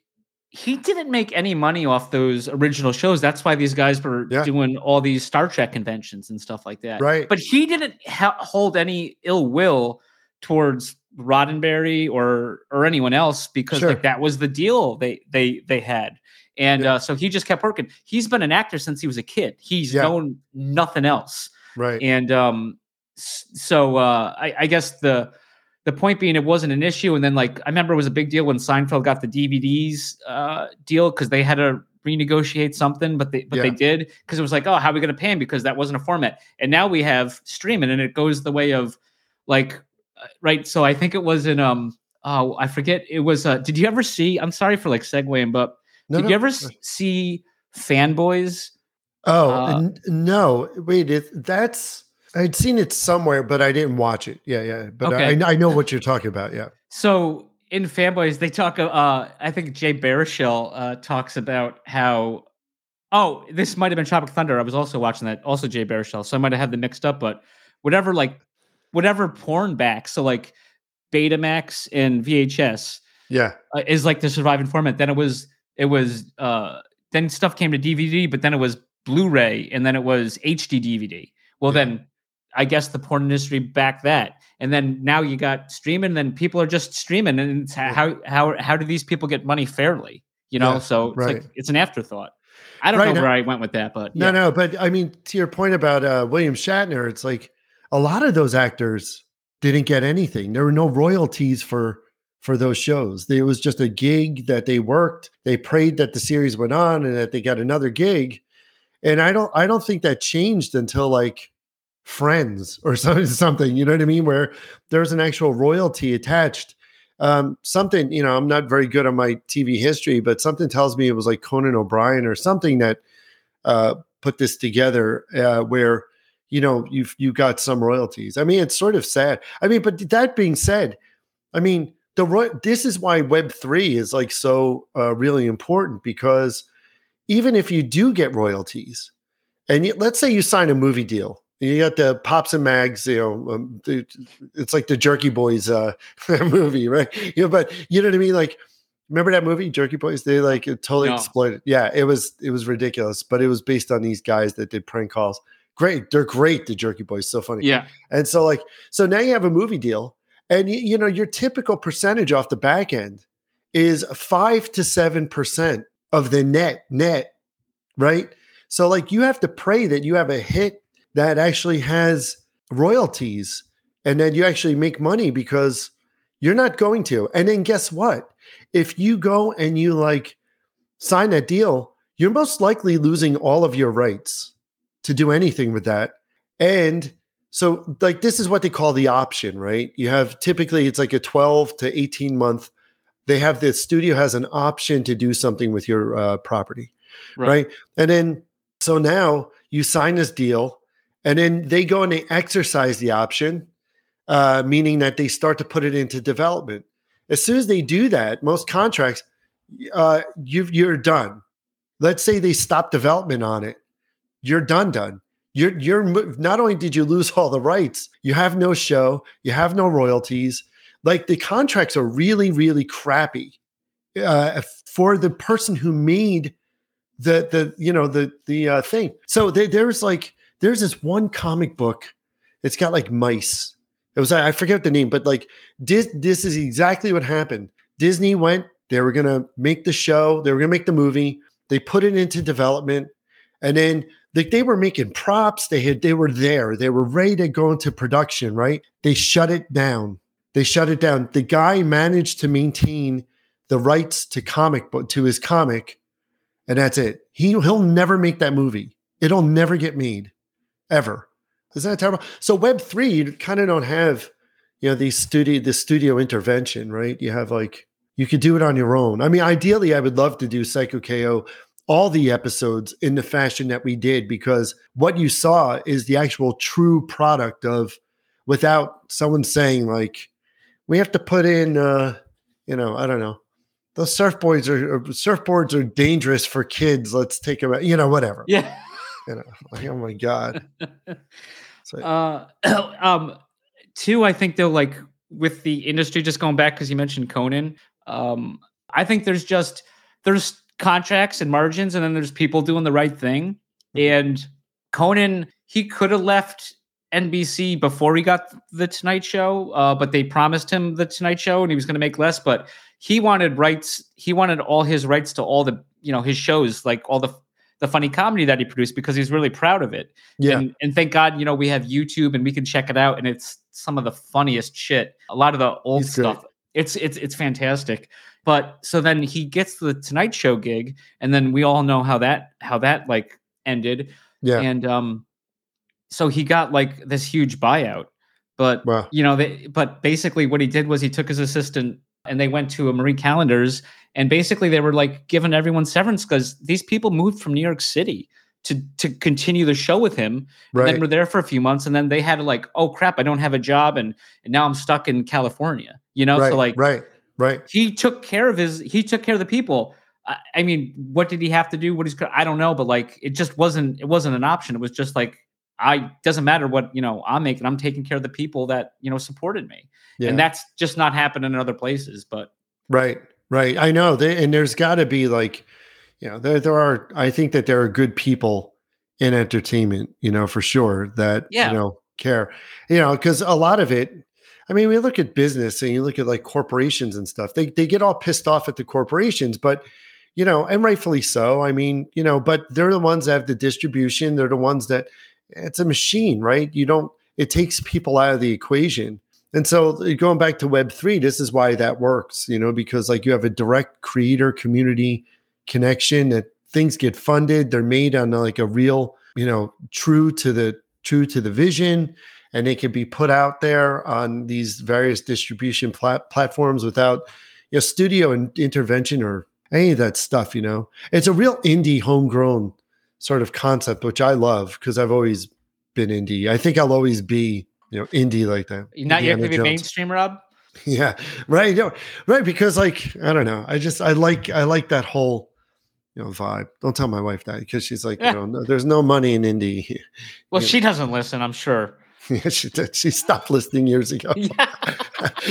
He didn't make any money off those original shows. That's why these guys were yeah. doing all these Star Trek conventions and stuff like that. Right. But he didn't ha- hold any ill will towards Roddenberry or or anyone else because sure. like that was the deal they they they had. And yeah. uh, so he just kept working. He's been an actor since he was a kid. He's yeah. known nothing else. Right. And um, so uh, I, I guess the. The point being, it wasn't an issue. And then, like, I remember it was a big deal when Seinfeld got the D V Ds uh, deal because they had to renegotiate something, but they but yeah. they did because it was like, oh, how are we going to pay him? Because that wasn't a format. And now we have streaming, and it goes the way of, like, right? So I think it was in, um, oh, I forget. It was, uh, did you ever see, I'm sorry for, like, segueing, but no, did no. you ever see Fanboys? Oh, uh, n- no. Wait, it, that's... I'd seen it somewhere, but I didn't watch it. Yeah, yeah. But okay. I, I know what you're talking about. Yeah. So in Fanboys, they talk. Uh, I think Jay Baruchel uh, talks about how. Oh, this might have been Tropic Thunder. I was also watching that. Also Jay Baruchel. So I might have had them mixed up. But whatever, like, whatever porn back. So like, Betamax and V H S. Yeah. Uh, is like the surviving format. Then it was. It was. Uh, then stuff came to D V D, but then it was Blu-ray, and then it was H D D V D. Well, yeah. then. I guess the porn industry backed that. And then now you got streaming, then people are just streaming. And it's how, how, how do these people get money fairly? You know? Yeah, so it's right. like, it's an afterthought. I don't right, know no, where I went with that, but no, yeah. no. But I mean, to your point about uh, William Shatner, it's like a lot of those actors didn't get anything. There were no royalties for, for those shows. It was just a gig that they worked. They prayed that the series went on and that they got another gig. And I don't, I don't think that changed until like Friends or something, you know what I mean? Where there's an actual royalty attached. Um, something, you know, I'm not very good on my T V history, but something tells me it was like Conan O'Brien or something that uh, put this together uh, where, you know, you've, you got some royalties. I mean, it's sort of sad. I mean, but that being said, I mean, the ro- this is why Web three is like so uh, really important, because even if you do get royalties, and you, let's say you sign a movie deal, you got the Pops and Mags, you know, um, the, it's like the Jerky Boys uh, movie, right? You know, but you know what I mean? Like, remember that movie, Jerky Boys? They like it totally no. exploited. Yeah, it was it was ridiculous, but it was based on these guys that did prank calls. Great, they're great, the Jerky Boys, so funny. Yeah, and so like, so now you have a movie deal, and you, you know, your typical percentage off the back end is five to seven percent of the net net, right? So like, you have to pray that you have a hit that actually has royalties, and then you actually make money, because you're not going to. And then guess what? If you go and you like sign a deal, you're most likely losing all of your rights to do anything with that. And so like, this is what they call the option, right? You have typically, it's like a twelve to eighteen month. They have this studio has an option to do something with your uh, property, right. right? And then, so now you sign this deal, and then they go and they exercise the option, uh, meaning that they start to put it into development. As soon as they do that, most contracts, uh, you've, you're done. Let's say they stop development on it. You're done, done. You're, you're, not only did you lose all the rights, you have no show, you have no royalties. Like, the contracts are really, really crappy uh, for the person who made the, the you know, the, the uh, thing. So they, there's like, There's this one comic book. It's got like mice. It was, I forget the name, but like this, this is exactly what happened. Disney went, they were going to make the show. They were going to make the movie. They put it into development, and then they, they were making props. They had, they were there. They were ready to go into production, right? They shut it down. They shut it down. The guy managed to maintain the rights to comic book, to his comic. And that's it. He, he'll never make that movie. It'll never get made. Ever. Isn't that terrible? So Web three, you kind of don't have, you know, these studio, the studio intervention, right? You have like, you could do it on your own. I mean, ideally, I would love to do Cyko K O, all the episodes in the fashion that we did, because what you saw is the actual true product of, without someone saying like, we have to put in, uh, you know, I don't know, those surfboards are, surfboards are dangerous for kids. Let's take them out, you know, whatever. Yeah. You know, like, oh my God. So. Uh, um, two, I think though, like with the industry, just going back, cause you mentioned Conan. Um, I think there's just, there's contracts and margins, and then there's people doing the right thing. And Conan, he could have left N B C before he got the Tonight Show. Uh, but they promised him the Tonight Show and he was going to make less, but he wanted rights. He wanted all his rights to all the, you know, his shows, like all the, the funny comedy that he produced, because he's really proud of it. Yeah. And, and thank God, you know, we have YouTube and we can check it out. And it's some of the funniest shit. A lot of the old he's stuff. Good. It's, it's, it's fantastic. But so then he gets the Tonight Show gig, and then we all know how that, how that like ended. Yeah. And, um, so he got like this huge buyout, but wow. you know, they, but basically what he did was he took his assistant and they went to a Marie Callender's, and basically they were like giving everyone severance, because these people moved from New York City to, to continue the show with him. Right. And then were there for a few months, and then they had to like, oh crap, I don't have a job. And, and now I'm stuck in California, you know? Right, so like, right, right. He took care of his, he took care of the people. I, I mean, what did he have to do? What he's, I don't know, but like, it just wasn't, it wasn't an option. It was just like, I doesn't matter what, you know, I'm making, I'm taking care of the people that, you know, supported me. Yeah. And that's just not happening in other places, but. Right. Right. I know. They, and there's got to be like, you know, there, there are, I think that there are good people in entertainment, you know, for sure that, yeah. you know, care, you know, because a lot of it, I mean, we look at business and you look at like corporations and stuff, they, they get all pissed off at the corporations, but, you know, and rightfully so. I mean, you know, but they're the ones that have the distribution. They're the ones that, it's a machine, right? You don't, it takes people out of the equation. And so going back to Web three, this is why that works, you know, because like you have a direct creator community connection that things get funded. They're made on like a real, you know, true to the true to the vision, and they can be put out there on these various distribution plat- platforms without, you know, studio and intervention or any of that stuff. You know, it's a real indie homegrown sort of concept, which I love because I've always been indie. I think I'll always be, you know, indie like that. You're not yet going to be mainstream, Rob. Yeah, right. No, right. Because like, I don't know. I just, I like, I like that whole, you know, vibe. Don't tell my wife that because she's like, yeah. you know, no, there's no money in indie. Well, you she know. doesn't listen, I'm sure. Yeah, she did. She stopped listening years ago. Yeah.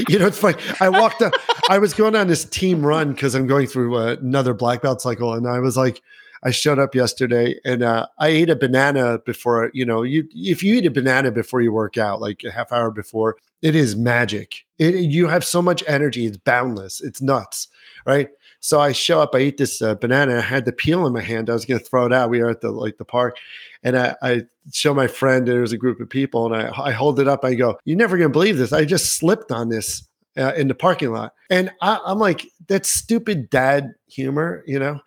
You know, it's funny. I walked up, I was going on this team run because I'm going through uh, another black belt cycle. And I was like, I showed up yesterday and uh, I ate a banana before, you know, you if you eat a banana before you work out, like a half hour before, it is magic. It, you have so much energy. It's boundless. It's nuts, right? So I show up, I eat this uh, banana. I had the peel in my hand. I was going to throw it out. We were at the like the park. And I, I show my friend, and there was a group of people, and I, I hold it up. I go, you're never going to believe this. I just slipped on this uh, in the parking lot. And I, I'm like, that's stupid dad humor, you know?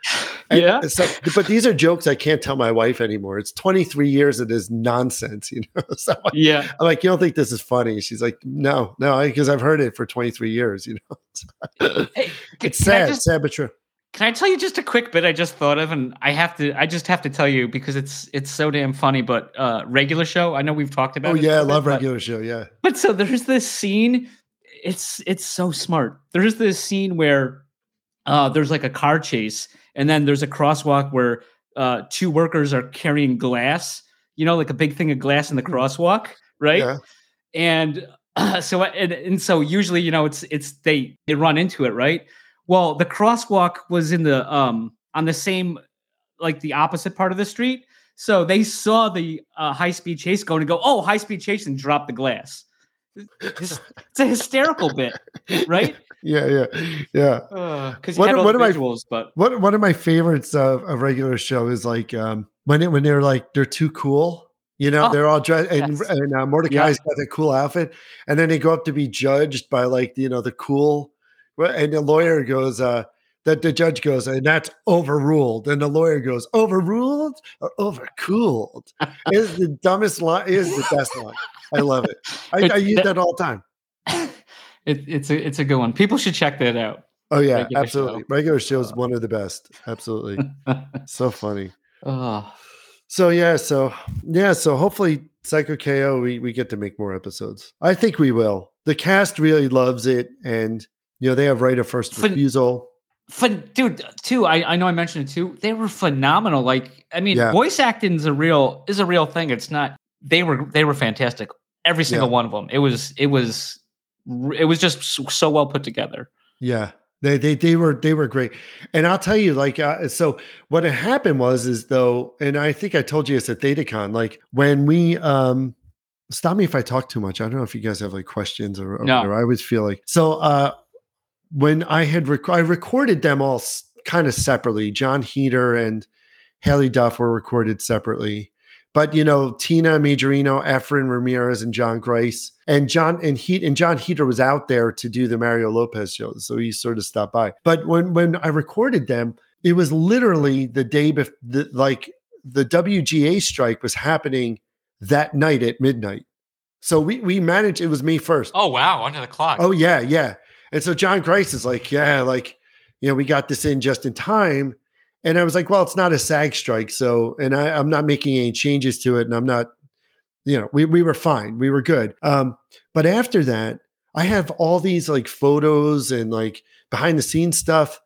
And yeah. So, but these are jokes I can't tell my wife anymore. It's twenty-three years of this nonsense, you know? So I'm like, yeah. I'm like, you don't think this is funny? She's like, no, no, because I've heard it for twenty-three years, you know? Hey, it's sad, just- sad but true. Can I tell you just a quick bit I just thought of, and I have to, I just have to tell you because it's, it's so damn funny, but uh, Regular Show, I know we've talked about oh, it. Oh yeah. I love bit, Regular but, Show. Yeah. But so there's this scene. It's, it's so smart. There's this scene where uh, there's like a car chase, and then there's a crosswalk where uh, two workers are carrying glass, you know, like a big thing of glass in the crosswalk. Right. Yeah. And uh, so, and, and so usually, you know, it's, it's, they, they run into it. Right. Well, the crosswalk was in the um on the same, like the opposite part of the street. So they saw the uh, high speed chase going and go, oh, high speed chase, and drop the glass. It's, it's a hysterical bit, right? Yeah, yeah, yeah. Because uh, one, one of my visuals, but one one of my favorites of a Regular Show is like um when it, when they're like they're too cool. You know, oh, they're all dressed, and, yes. and uh, Mordecai's yeah. got that cool outfit, and then they go up to be judged by like you know the cool. And the lawyer goes, uh, that the judge goes, and that's overruled. And the lawyer goes, overruled or overcooled? Is the dumbest line, is the best line. I love it. I, it, I use that, that all the time. It, it's a it's a good one. People should check that out. Oh yeah, Regular absolutely. Show. Regular Show is one of the best. Absolutely, so funny. Oh. So yeah, so yeah, so hopefully Cyko K O we we get to make more episodes. I think we will. The cast really loves it, and. You know, they have right of first refusal. F- f- dude, too, I, I know I mentioned it too. They were phenomenal. Like, I mean, yeah. voice acting is a real is a real thing. It's not they were they were fantastic. Every single yeah. one of them. It was it was it was just so well put together. Yeah, they they they were they were great. And I'll tell you, like, uh, so what had happened was is though, and I think I told you this at ThetaCon. Like when we um. Stop me if I talk too much. I don't know if you guys have like questions or, or no. whatever. I always feel like so. uh When I had rec- I recorded them all s- kind of separately. John Heater and Haley Duff were recorded separately, but you know Tina Majorino, Efren Ramirez, and John Grice and John and Heat and John Heater was out there to do the Mario Lopez show, so he sort of stopped by. But when when I recorded them, it was literally the day before, like the W G A strike was happening that night at midnight. So we we managed. It was me first. Oh wow, under the clock. Oh yeah, yeah. And so John Grice is like, yeah, like, you know, we got this in just in time. And I was like, well, it's not a SAG strike. So, and I, I'm not making any changes to it. And I'm not, you know, we, we were fine. We were good. Um, but after that, I have all these like photos and like behind the scenes stuff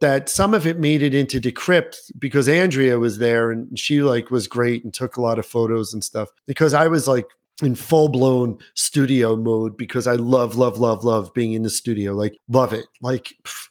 that some of it made it into Decrypt because Andrea was there and she like was great and took a lot of photos and stuff because I was like, in full-blown studio mode because I love, love, love, love being in the studio. Like, love it. Like, pff,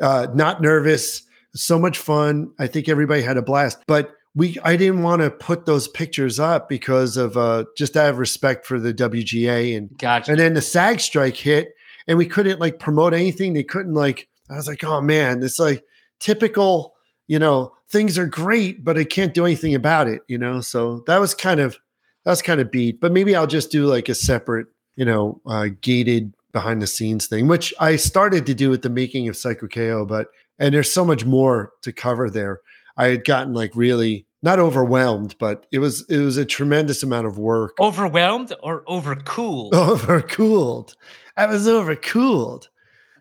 uh, not nervous. So much fun. I think everybody had a blast. But we, I didn't want to put those pictures up because of uh, just out of respect for the W G A. And, gotcha. And then the SAG strike hit, and we couldn't, like, promote anything. They couldn't, like, I was like, oh, man. It's, like, typical, you know, things are great, but I can't do anything about it, you know? So that was kind of... That's kind of beat, but maybe I'll just do like a separate you know, uh, gated behind the scenes thing, which I started to do with the making of Cyko K O, but, and there's so much more to cover there. I had gotten like really not overwhelmed, but it was, it was a tremendous amount of work. Overwhelmed or overcooled? Overcooled. I was overcooled.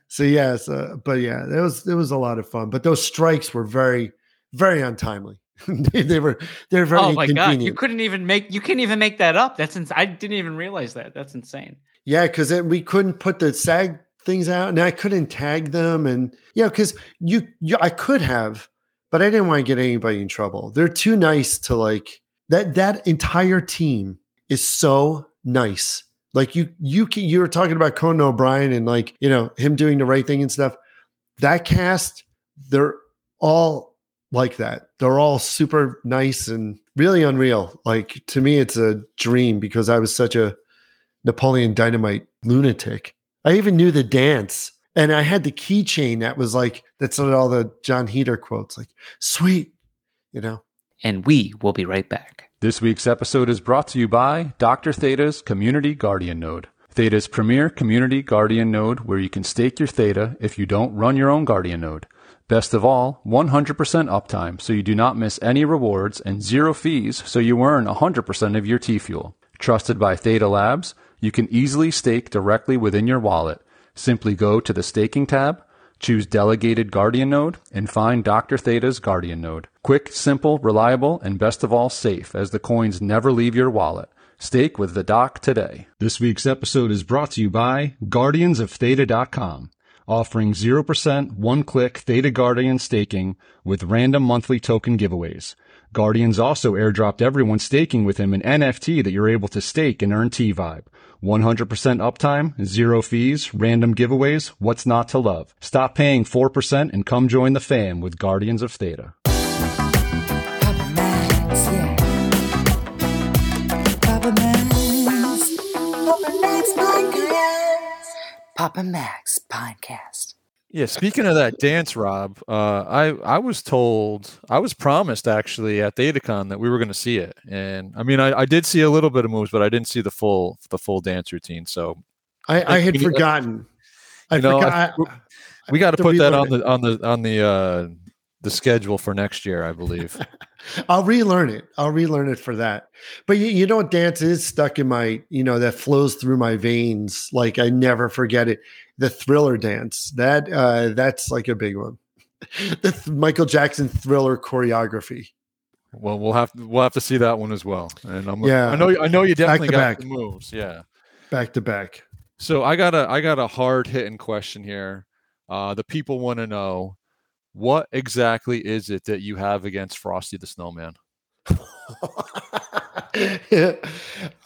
So yes, uh, but yeah, it was, it was a lot of fun, but those strikes were very, very untimely. they, they were, they're very oh my inconvenient. God, you couldn't even make, you can't even make that up. That's ins- I didn't even realize that. That's insane. Yeah. Cause it, we couldn't put the SAG things out and I couldn't tag them. And yeah, you know, cause you, you, I could have, but I didn't want to get anybody in trouble. They're too nice to like that. That entire team is so nice. Like you, you can, you were talking about Conan O'Brien and like, you know, him doing the right thing and stuff. That cast, they're all like that. They're all super nice and really unreal. Like to me, it's a dream because I was such a Napoleon Dynamite lunatic. I even knew the dance and I had the keychain that was like, that's all the John Heder quotes, like sweet, you know. And we will be right back. This week's episode is brought to you by Doctor Theta's Community Guardian Node. Theta's premier community guardian node where you can stake your Theta if you don't run your own guardian node. Best of all, one hundred percent uptime so you do not miss any rewards and zero fees so you earn one hundred percent of your T-Fuel. Trusted by Theta Labs, you can easily stake directly within your wallet. Simply go to the staking tab, choose Delegated Guardian Node, and find Doctor Theta's Guardian Node. Quick, simple, reliable, and best of all, safe, as the coins never leave your wallet. Stake with the doc today. This week's episode is brought to you by guardians of theta dot com, offering zero percent one-click Theta Guardian staking with random monthly token giveaways. Guardians also airdropped everyone staking with him an N F T that you're able to stake and earn T-Vibe. one hundred percent uptime, zero fees, random giveaways, what's not to love? Stop paying four percent and come join the fam with Guardians of Theta. Papa Mags, yeah. Papa Mags. Papa Mags Pinecast. Papa Mags Pinecast. Yeah, speaking of that dance, Rob, uh, I, I was told, I was promised actually at ThetaCon that we were going to see it. And I mean, I, I did see a little bit of moves, but I didn't see the full the full dance routine. So I, I had we, forgotten. I know, forgot, I, we got to put that on it. the on the on the uh, the schedule for next year, I believe. I'll relearn it. I'll relearn it for that. But you, you know, dance is stuck in my, you know, that flows through my veins. Like I never forget it. The Thriller dance, that uh, that's like a big one. The th- Michael Jackson Thriller choreography. Well, we'll have to, we'll have to see that one as well. And I'm yeah, I know I know you definitely got the moves. Yeah, back to back. So I got a I got a hard hitting question here. Uh, the people want to know, what exactly is it that you have against Frosty the Snowman?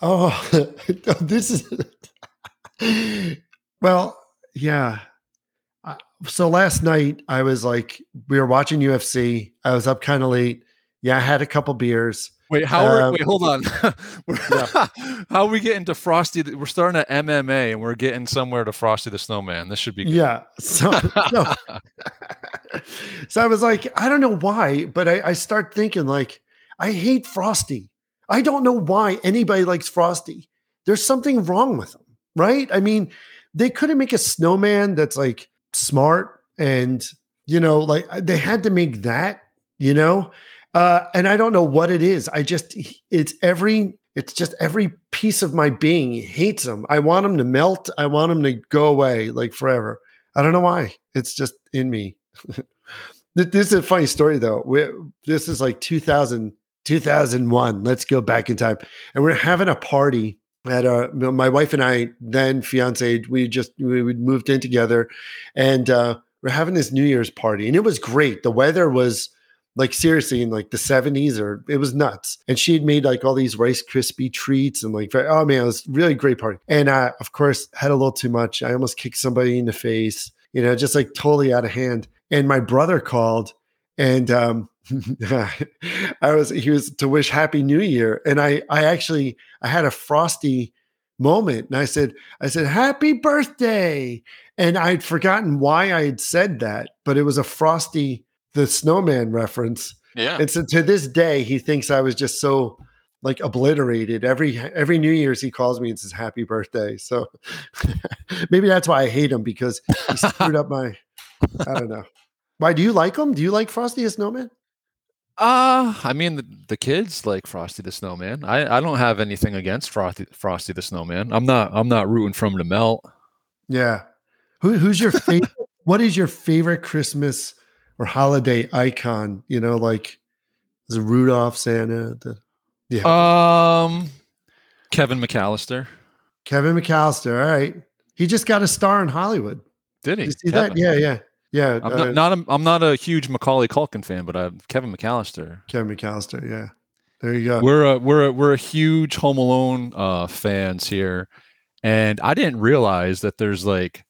Oh, this is well. Yeah. So last night I was like, we were watching U F C. I was up kind of late. Yeah. I had a couple beers. Wait, how um, are, wait, hold on. Yeah. How are we getting to Frosty? We're starting at M M A and we're getting somewhere to Frosty the Snowman. This should be good. Yeah. So, no. So I was like, I don't know why, but I, I start thinking like, I hate Frosty. I don't know why anybody likes Frosty. There's something wrong with him. Right. I mean, they couldn't make a snowman that's like smart and, you know, like they had to make that, you know, uh, and I don't know what it is. I just, it's every, it's just every piece of my being hates him. I want him to melt. I want him to go away like forever. I don't know why. It's just in me. This is a funny story though. We're, this is like two thousand, two thousand one. Let's go back in time. And we're having a party. At uh, my wife and I, then fiance, we just we moved in together, and uh, we're having this New Year's party, and it was great. The weather was like seriously in like the seventies, or it was nuts. And she had made like all these Rice Krispie treats, and like oh man, it was a really great party. And I, of course, had a little too much. I almost kicked somebody in the face, you know, just like totally out of hand. And my brother called, and um, I was he was to wish Happy New Year, and I I actually I had a Frosty moment, and I said I said Happy Birthday, and I'd forgotten why I had said that, but it was a Frosty the Snowman reference. Yeah, and so to this day he thinks I was just so like obliterated. Every every New Year's he calls me and says happy birthday. So maybe that's why I hate him, because he screwed up my. I don't know. Why do you like him? Do you like Frosty the Snowman? Uh, I mean, the, the kids like Frosty the Snowman. I, I don't have anything against Frosty, Frosty the Snowman. I'm not I'm not rooting for him to melt. Yeah. Who who's your favorite? What is your favorite Christmas or holiday icon? You know, like is it Rudolph, Santa? The, yeah. Um, Kevin McAllister. Kevin McAllister. All right. He just got a star in Hollywood. Did he? Did you see Kevin? That? Yeah, yeah. Yeah, I'm not, uh, not a, I'm not a huge Macaulay Culkin fan, but I'm Kevin McAllister. Kevin McAllister, yeah, there you go. We're a, we're a, we're a huge Home Alone uh, fans here, and I didn't realize that there's like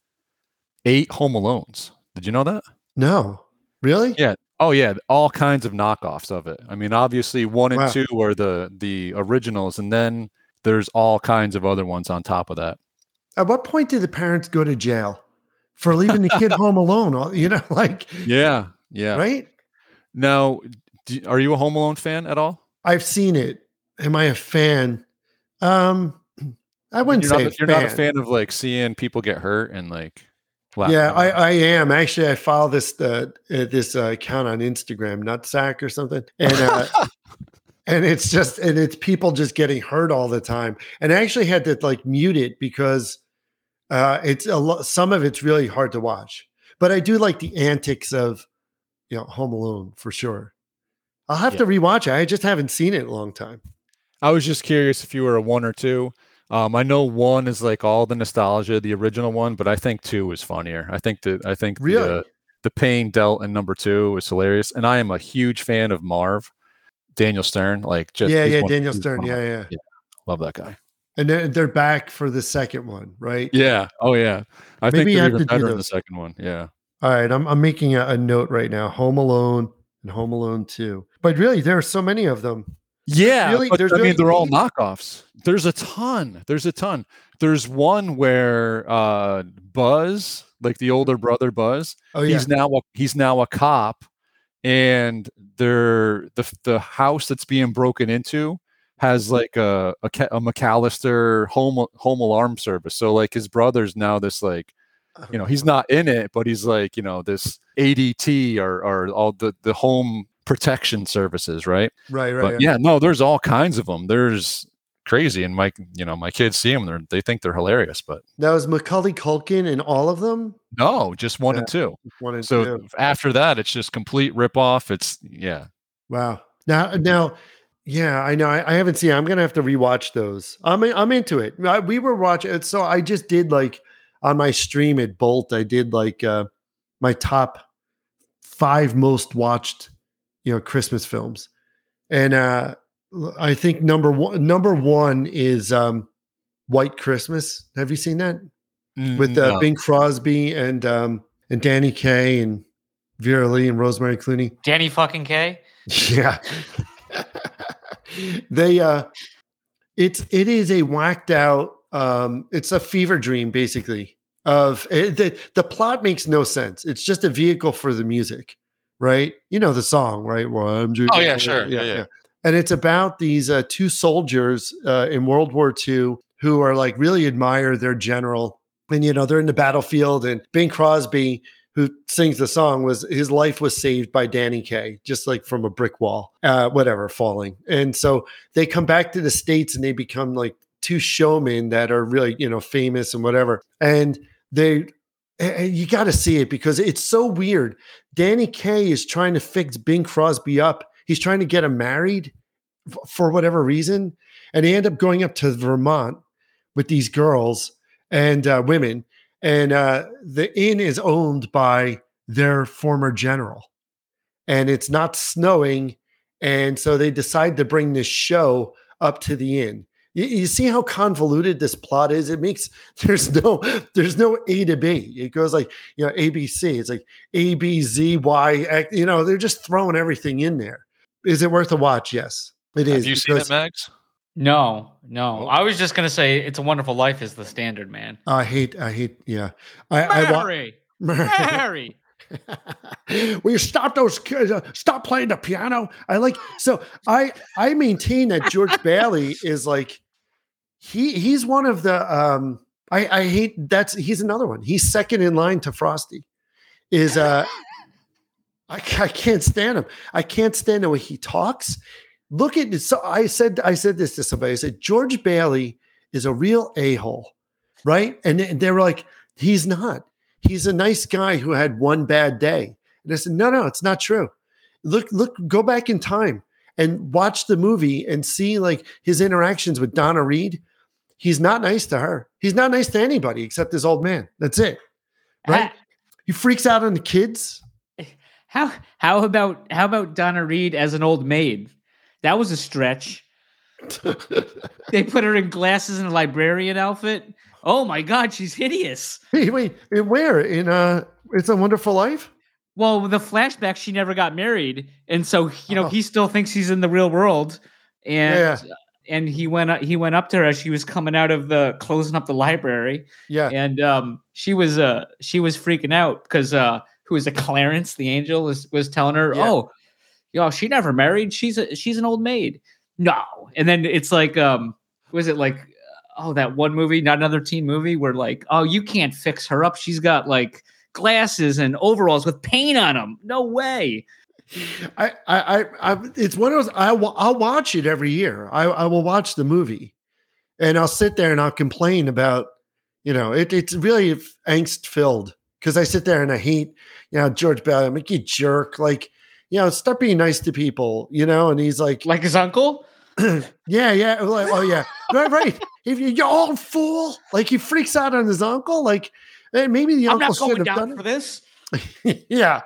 eight Home Alones. Did you know that? No, really? Yeah. Oh yeah, all kinds of knockoffs of it. I mean, obviously one and wow. two are the the originals, and then there's all kinds of other ones on top of that. At what point did the parents go to jail? For leaving the kid home alone, you know, like yeah, yeah, right. Now, do, are you a Home Alone fan at all? I've seen it. Am I a fan? Um, I wouldn't you're say not, you're fan. Not a fan of like seeing people get hurt and like. Yeah, I, I am actually. I follow this uh, this uh, account on Instagram, Nutsack or something, and uh, and it's just and it's people just getting hurt all the time. And I actually had to like mute it because. Uh, it's a lot. Some of it's really hard to watch, but I do like the antics of, you know, Home Alone for sure. I'll have yeah. to rewatch it. I just haven't seen it in a long time. I was just curious if you were a one or two. Um, I know one is like all the nostalgia, the original one, but I think two is funnier. I think that I think really? the the pain dealt in number two is hilarious, and I am a huge fan of Marv, Daniel Stern. Like just yeah, yeah, one, Daniel Stern, yeah, yeah, yeah, love that guy. And they're back for the second one, right? Yeah. Oh, yeah. I Maybe think you have even to better do in the second one. Yeah. All right. I'm I'm making a, a note right now. Home Alone and Home Alone two. But really, there are so many of them. Yeah. Really, but, I really mean, they're all knockoffs. There's a ton. There's a ton. There's one where uh, Buzz, like the older brother Buzz, oh, yeah. he's now a, he's now a cop, and they're the the house that's being broken into. Has like a, a a McAllister home home alarm service. So like his brother's now this like, you know, he's not in it, but he's like, you know, this A D T or or all the, the home protection services, right? Right, right. But yeah. yeah, no, there's all kinds of them. There's crazy, and my you know my kids see them, they they think they're hilarious. But now is Macaulay Culkin in all of them? No, just one yeah, and two. One and so two. After that, it's just complete ripoff. It's yeah. Wow. Now now. Yeah, I know. I, I haven't seen it. I'm going to have to rewatch those. I'm I'm into it. I, we were watching it. So I just did like on my stream at Bolt, I did like uh, my top five most watched, you know, Christmas films. And uh, I think number one, number one is um, White Christmas. Have you seen that? Mm, With uh, no. Bing Crosby and um, and Danny Kaye and Vera Lee and Rosemary Clooney. Danny fucking Kaye? Yeah. They uh it's it is a whacked out um it's a fever dream basically of it, the the plot makes no sense. It's just a vehicle for the music, right? You know the song, right? Well, I'm oh yeah, sure. Yeah, yeah, yeah. yeah. And it's about these uh, two soldiers uh, in World War Two who are like really admire their general, and you know they're in the battlefield, and Bing Crosby, who sings the song, was his life was saved by Danny Kaye, just like from a brick wall, uh, whatever, falling. And so they come back to the States and they become like two showmen that are really, you know, famous and whatever. And they, and you got to see it because it's so weird. Danny Kaye is trying to fix Bing Crosby up. He's trying to get him married for whatever reason. And they end up going up to Vermont with these girls and uh, women. And uh, the inn is owned by their former general, and it's not snowing, and so they decide to bring this show up to the inn. You, you see how convoluted this plot is? It makes there's no there's no A to B. It goes like you know A B C. It's like A B Z Y X. You know they're just throwing everything in there. Is it worth a watch? Yes, it is. Have you seen it, Max? No, no. I was just gonna say, "It's a Wonderful Life" is the standard, man. I hate, I hate. Yeah, I, Mary, I wa- Mary. Will you stop those kids? Uh, stop playing the piano. I like, so I, I maintain that George Bailey is like, he, he's one of the, um, I, I hate that's, he's another one. He's second in line to Frosty is, uh, I, I can't stand him. I can't stand the way he talks. Look at this. So I said, I said this to somebody, I said, George Bailey is a real a-hole. Right. And they, they were like, he's not, he's a nice guy who had one bad day. And I said, no, no, it's not true. Look, look, go back in time and watch the movie and see like his interactions with Donna Reed. He's not nice to her. He's not nice to anybody except his old man. That's it. Right. Uh, he freaks out on the kids. How, how about, how about Donna Reed as an old maid? That was a stretch. They put her in glasses and a librarian outfit. Oh my God, she's hideous. Hey, wait, where? In uh, It's a Wonderful Life? Well, the flashback, she never got married. And so, you know, oh. he still thinks he's in the real world. And yeah. and he went he went up to her as she was coming out of the, closing up the library. Yeah. And um, she was uh, she was freaking out because uh, who was it, Clarence, the angel, was, was telling her, yeah. oh, you know, she never married. She's a, she's an old maid. No. And then it's like, um, was it like, oh, that one movie, Not Another Teen Movie, where like, oh, you can't fix her up. She's got like glasses and overalls with paint on them. No way. I, I, I, I it's one of those. I will, I'll watch it every year. I, I will watch the movie, and I'll sit there and I'll complain about, you know, it, it's really angst filled because I sit there and I hate, you know, George Bailey. I'm like, you jerk, like, you know, stop being nice to people, you know. And he's like, like his uncle. yeah, yeah. Like, oh, yeah. Right, right. If you, you're all fool, like he freaks out on his uncle, like. And maybe the uncle should have done it for this. yeah.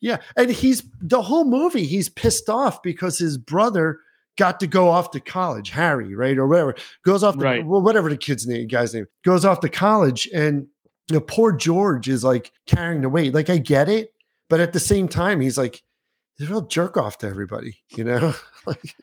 Yeah. And he's the whole movie, he's pissed off because his brother got to go off to college, Harry, right? Or whatever. Goes off to right. well, whatever the kid's name, guy's name, goes off to college. And you know, poor George is like carrying the weight. Like, I get it, but at the same time, he's like, he's a real jerk off to everybody, you know? like,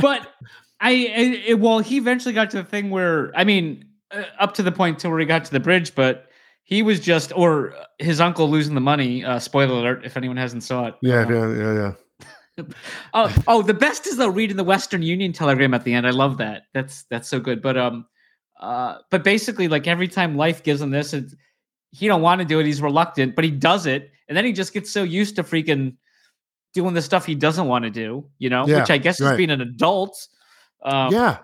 but I, it, well, he eventually got to the thing where, I mean, uh, up to the point to where he got to the bridge, but he was just, or his uncle losing the money. Uh, spoiler alert, if anyone hasn't saw it. Yeah, um, yeah, yeah, yeah. oh, oh, the best is though reading the Western Union telegram at the end. I love that. That's that's so good. But um, uh, but basically, like every time life gives him this, it's, he don't want to do it. He's reluctant, but he does it, and then he just gets so used to freaking doing the stuff he doesn't want to do. You know, yeah, which I guess right. is being an adult. Um, yeah.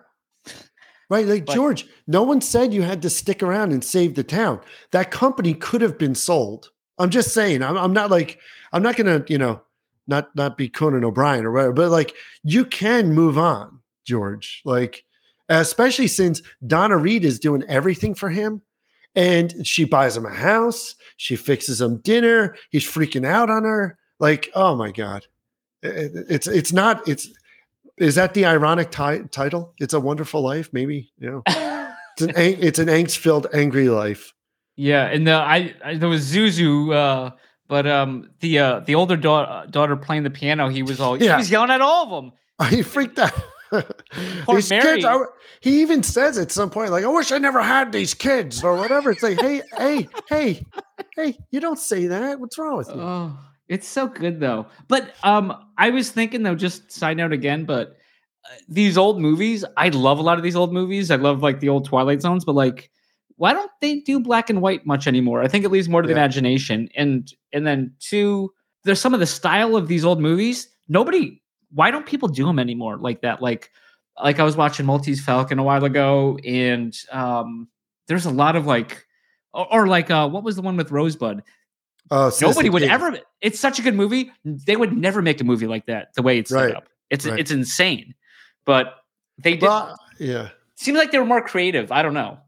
Right, like but, George, no one said you had to stick around and save the town. That company could have been sold. I'm just saying, I'm, I'm not like, I'm not going to, you know, not not be Conan O'Brien or whatever, but like you can move on, George. Like, especially since Donna Reed is doing everything for him and she buys him a house. She fixes him dinner. He's freaking out on her. Like, oh my God. It, it's, it's not, it's, Is that the ironic t- title? It's a Wonderful Life, maybe. Yeah, it's an ang- it's an angst-filled, angry life. Yeah, and the, I, I there was Zuzu, uh, but um, the uh, the older da- daughter playing the piano, he was all yeah. he was yelling at all of them. He freaked out. these Mary. kids. Are, he even says at some point, like, "I wish I never had these kids" or whatever. It's like, hey, hey, hey, hey, you don't say that. What's wrong with you? Oh. It's so good though. But um, I was thinking though, just side note again, but uh, these old movies, I love a lot of these old movies. I love like the old Twilight Zones, but like, why don't they do black and white much anymore? I think it leaves more to yeah. the imagination. And, and then two, there's some of the style of these old movies. Nobody, why don't people do them anymore like that? Like, like I was watching Maltese Falcon a while ago and um, there's a lot of like, or, or like, uh, what was the one with Rosebud? Uh, Nobody would ever. It's such a good movie. They would never make a movie like that the way it's set right. up. It's right. it's insane, but they did. Well, yeah, seemed like they were more creative. I don't know.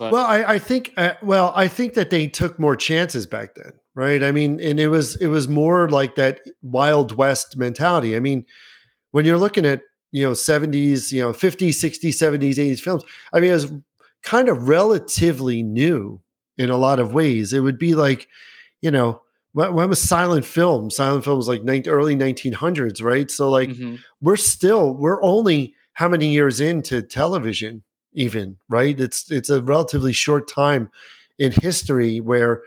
But. Well, I, I think. Uh, well, I think that they took more chances back then, right? I mean, and it was it was more like that Wild West mentality. I mean, when you're looking at you know seventies, you know fifties, sixties, seventies, eighties films. I mean, it was kind of relatively new in a lot of ways. It would be like. You know, when, when was silent film? Silent film was like early nineteen hundreds, right? So like mm-hmm. we're still, we're only how many years into television even, right? It's, it's a relatively short time in history where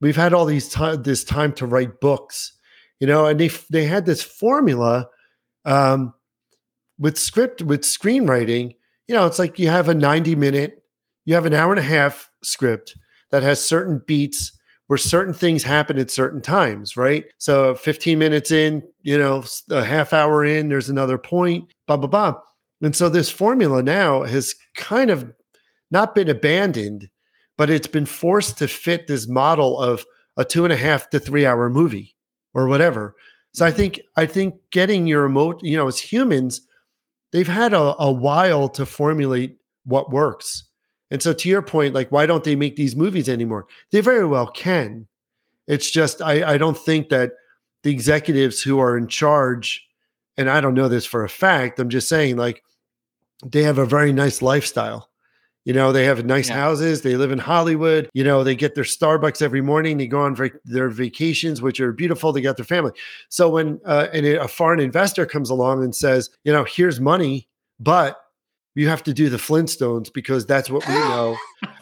we've had all these time, this time to write books, you know, and they they had this formula um, with script, with screenwriting. You know, it's like you have a ninety minute, you have an hour and a half script that has certain beats where certain things happen at certain times, right? So fifteen minutes in, you know, a half hour in, there's another point, blah, blah, blah. And so this formula now has kind of not been abandoned, but it's been forced to fit this model of a two and a half to three hour movie or whatever. So I think I think getting your emote, you know, as humans, they've had a, a while to formulate what works. And so to your point, like, why don't they make these movies anymore? They very well can. It's just I, I don't think that the executives who are in charge, and I don't know this for a fact, I'm just saying, like, they have a very nice lifestyle. You know, they have nice yeah. houses. They live in Hollywood. You know, they get their Starbucks every morning. They go on vac- their vacations, which are beautiful. They got their family. So when uh, and a foreign investor comes along and says, you know, here's money, but you have to do the Flintstones because that's what we know.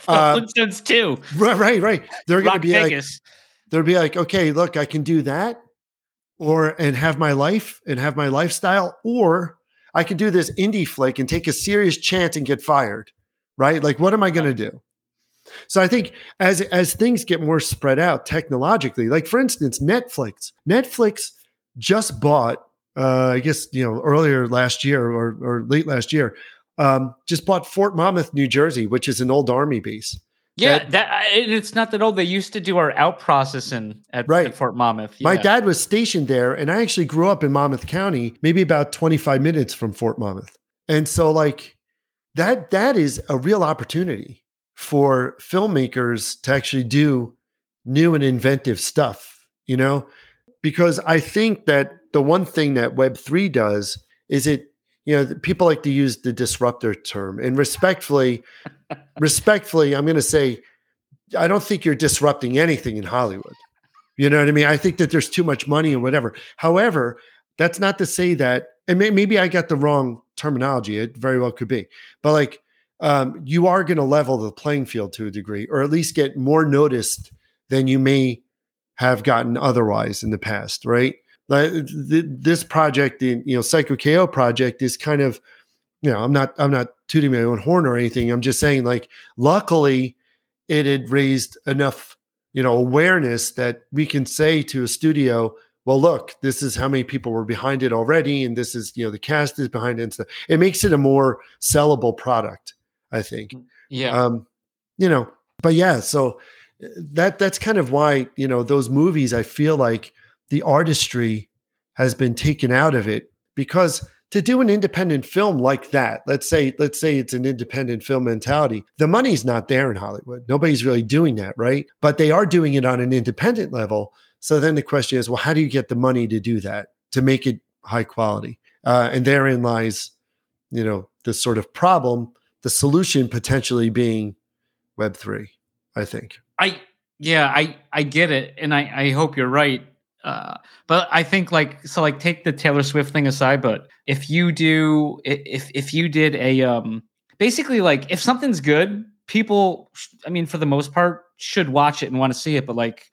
uh, Flintstones too. Right, right, right. They're going to be Vegas. like, they'll be like, okay, look, I can do that, or and have my life and have my lifestyle, or I can do this indie flick and take a serious chance and get fired. Right? Like, what am I going to do? So I think as, as things get more spread out technologically, like, for instance, Netflix, Netflix just bought, uh, I guess, you know, earlier last year or, or late last year, um, just bought Fort Monmouth, New Jersey, which is an old army base. Yeah. That, that it's not that old. They used to do our out processing at, right. at Fort Monmouth. Yeah. My dad was stationed there, and I actually grew up in Monmouth County, maybe about twenty-five minutes from Fort Monmouth. And so, like, That that is a real opportunity for filmmakers to actually do new and inventive stuff, you know, because I think that the one thing that Web three does is it, you know, people like to use the disruptor term, and respectfully, respectfully, I'm going to say, I don't think you're disrupting anything in Hollywood. You know what I mean? I think that there's too much money and whatever. However, that's not to say that, and may, maybe I got the wrong terminology, it very well could be, but like, um, you are going to level the playing field to a degree, or at least get more noticed than you may have gotten otherwise in the past, right? Like th- this project, the you know Cyko K O project is kind of, you know, I'm not I'm not tooting my own horn or anything. I'm just saying, like, luckily it had raised enough, you know, awareness that we can say to a studio, well, look, this is how many people were behind it already, and this is, you know, the cast is behind it and stuff. It makes it a more sellable product, I think. Yeah. Um, you know, but yeah, so that that's kind of why, you know, those movies, I feel like the artistry has been taken out of it, because to do an independent film like that, let's say, let's say it's an independent film mentality, the money's not there in Hollywood. Nobody's really doing that, right? But they are doing it on an independent level. So then the question is, well, how do you get the money to do that, to make it high quality? Uh, and therein lies, you know, this sort of problem, the solution potentially being Web three, I think. I Yeah, I, I get it. And I, I hope you're right. Uh, but I think, like, so like take the Taylor Swift thing aside, but if you do, if if you did a, um, basically like if something's good, people, I mean, for the most part, should watch it and want to see it. But like,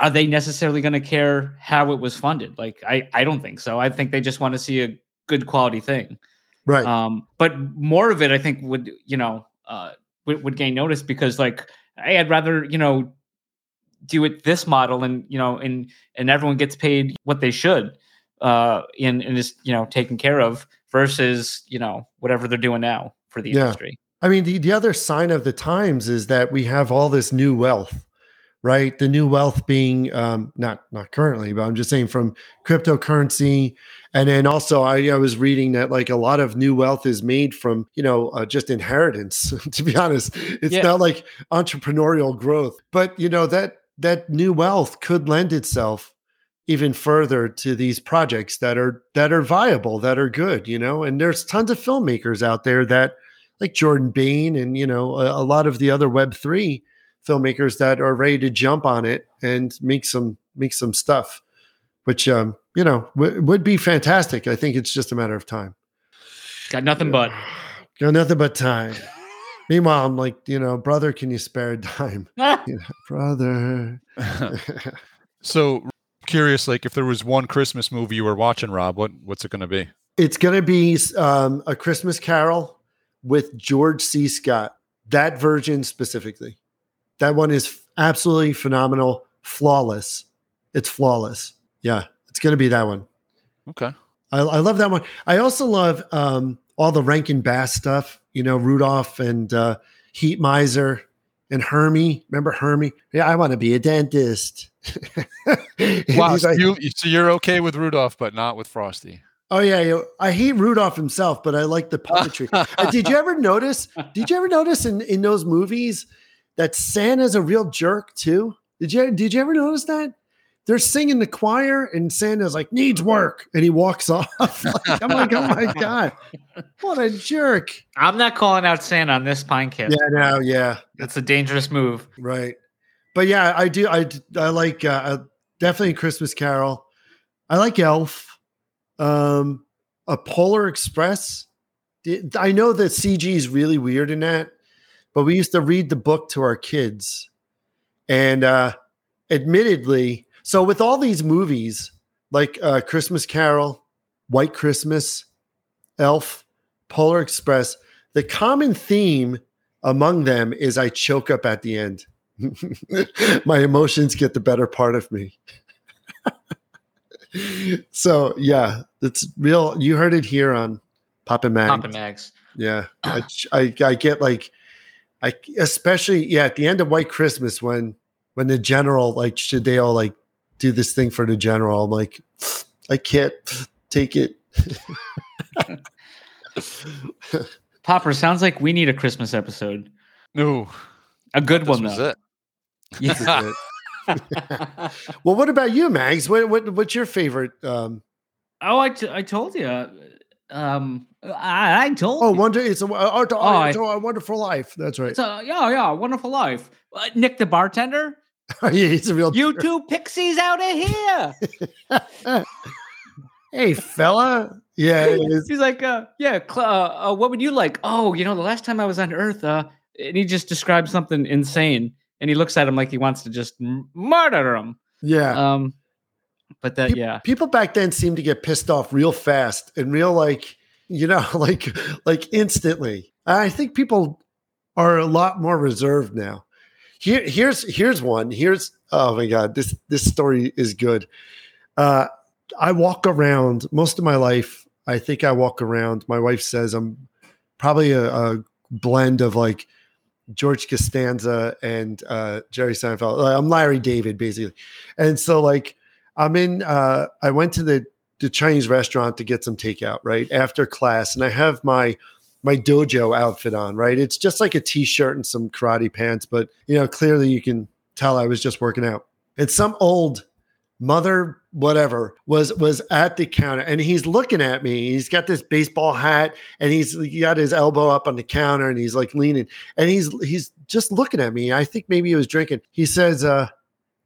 are they necessarily going to care how it was funded? Like, I, I don't think so. I think they just want to see a good quality thing. Right. Um, but more of it, I think would, you know, uh, would, would gain notice, because like, hey, I'd rather, you know, do it this model, and, you know, and, and everyone gets paid what they should, uh, and, and is, you know, taken care of, versus, you know, whatever they're doing now for the yeah. industry. I mean, the, the other sign of the times is that we have all this new wealth. Right, the new wealth being um, not not currently, but I'm just saying from cryptocurrency, and then also I, I was reading that like a lot of new wealth is made from, you know, uh, just inheritance. To be honest, it's yeah. not like entrepreneurial growth, but you know that that new wealth could lend itself even further to these projects that are that are viable, that are good, you know. And there's tons of filmmakers out there that, like Jordan Bain, and you know a, a lot of the other Web three filmmakers that are ready to jump on it and make some make some stuff, which um, you know w- would be fantastic. I think it's just a matter of time. Got nothing but. Got nothing but time. Meanwhile, I'm like, you know, brother, can you spare a dime? You know, brother. So curious, like if there was one Christmas movie you were watching, Rob, what what's it going to be? It's going to be um, A Christmas Carol with George C. Scott. That version specifically. That one is absolutely phenomenal. Flawless. It's flawless. Yeah, it's going to be that one. Okay. I, I love that one. I also love um, all the Rankin Bass stuff, you know, Rudolph and uh, Heat Miser and Hermie. Remember Hermie? Yeah, I want to be a dentist. Wow. So, like, you, so you're okay with Rudolph, but not with Frosty. Oh, yeah. I hate Rudolph himself, but I like the puppetry. uh, did you ever notice? Did you ever notice in, in those movies that Santa's a real jerk, too? Did you, did you ever notice that? They're singing the choir, and Santa's like, needs work, and he walks off. Like, I'm like, oh, my God. What a jerk. I'm not calling out Santa on this Pinecast. Yeah, no, yeah. That's a dangerous move. Right. But, yeah, I do. I, I like uh, definitely Christmas Carol. I like Elf. Um, a Polar Express. I know that C G is really weird in that, but we used to read the book to our kids. And uh, admittedly... So with all these movies, like uh, Christmas Carol, White Christmas, Elf, Polar Express, the common theme among them is I choke up at the end. My emotions get the better part of me. So, yeah, it's real. You heard it here on Papa Mags. Papa Mags. Yeah. I, I, I get like, I especially, yeah, at the end of White Christmas when, when the general, like, should they all, like, do this thing for the general. I'm like, I can't take it. Popper, sounds like we need a Christmas episode. No. A good this one, was though. It. Yeah. This is it. Well, what about you, Mags? What, what What's your favorite? Um... Oh, I, t- I told you. Um, I, I told oh, you. Wonder, it's a, oh, it's, a, oh, it's I, a Wonderful Life. That's right. It's a, yeah, yeah, Wonderful Life. Uh, Nick the bartender? Oh, yeah, he's a real you jerk. Two pixies out of here. Hey, fella. Yeah. He's like, uh, yeah, cl- uh, uh, what would you like? Oh, you know, the last time I was on Earth, uh, and he just describes something insane. And he looks at him like he wants to just murder him. Yeah. Um, but that, people, yeah. People back then seemed to get pissed off real fast and real, like, you know, like, like instantly. I think people are a lot more reserved now. Here, here's here's one. Here's oh my God, this this story is good. Uh, I walk around most of my life. I think I walk around. My wife says I'm probably a, a blend of like George Costanza and uh, Jerry Seinfeld. I'm Larry David basically. And so like I'm in. Uh, I went to the the Chinese restaurant to get some takeout right after class, and I have my. my dojo outfit on, right? It's just like a t-shirt and some karate pants, but you know, clearly you can tell I was just working out. And some old mother, whatever, was was at the counter and he's looking at me. He's got this baseball hat and he's he got his elbow up on the counter and he's like leaning and he's he's just looking at me. I think maybe he was drinking. He says, uh,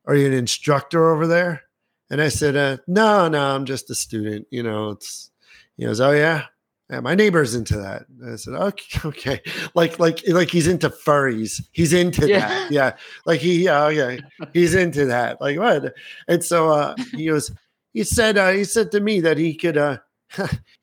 are you an instructor over there? And I said, uh, no, no, I'm just a student. You know, it's, he goes, oh yeah. Yeah, my neighbor's into that. I said, okay, okay. Like, like, like he's into furries. He's into yeah. that. Yeah. Like he, uh, yeah, he's into that. Like what? And so uh, he goes, he said, uh, he said to me that he could, uh,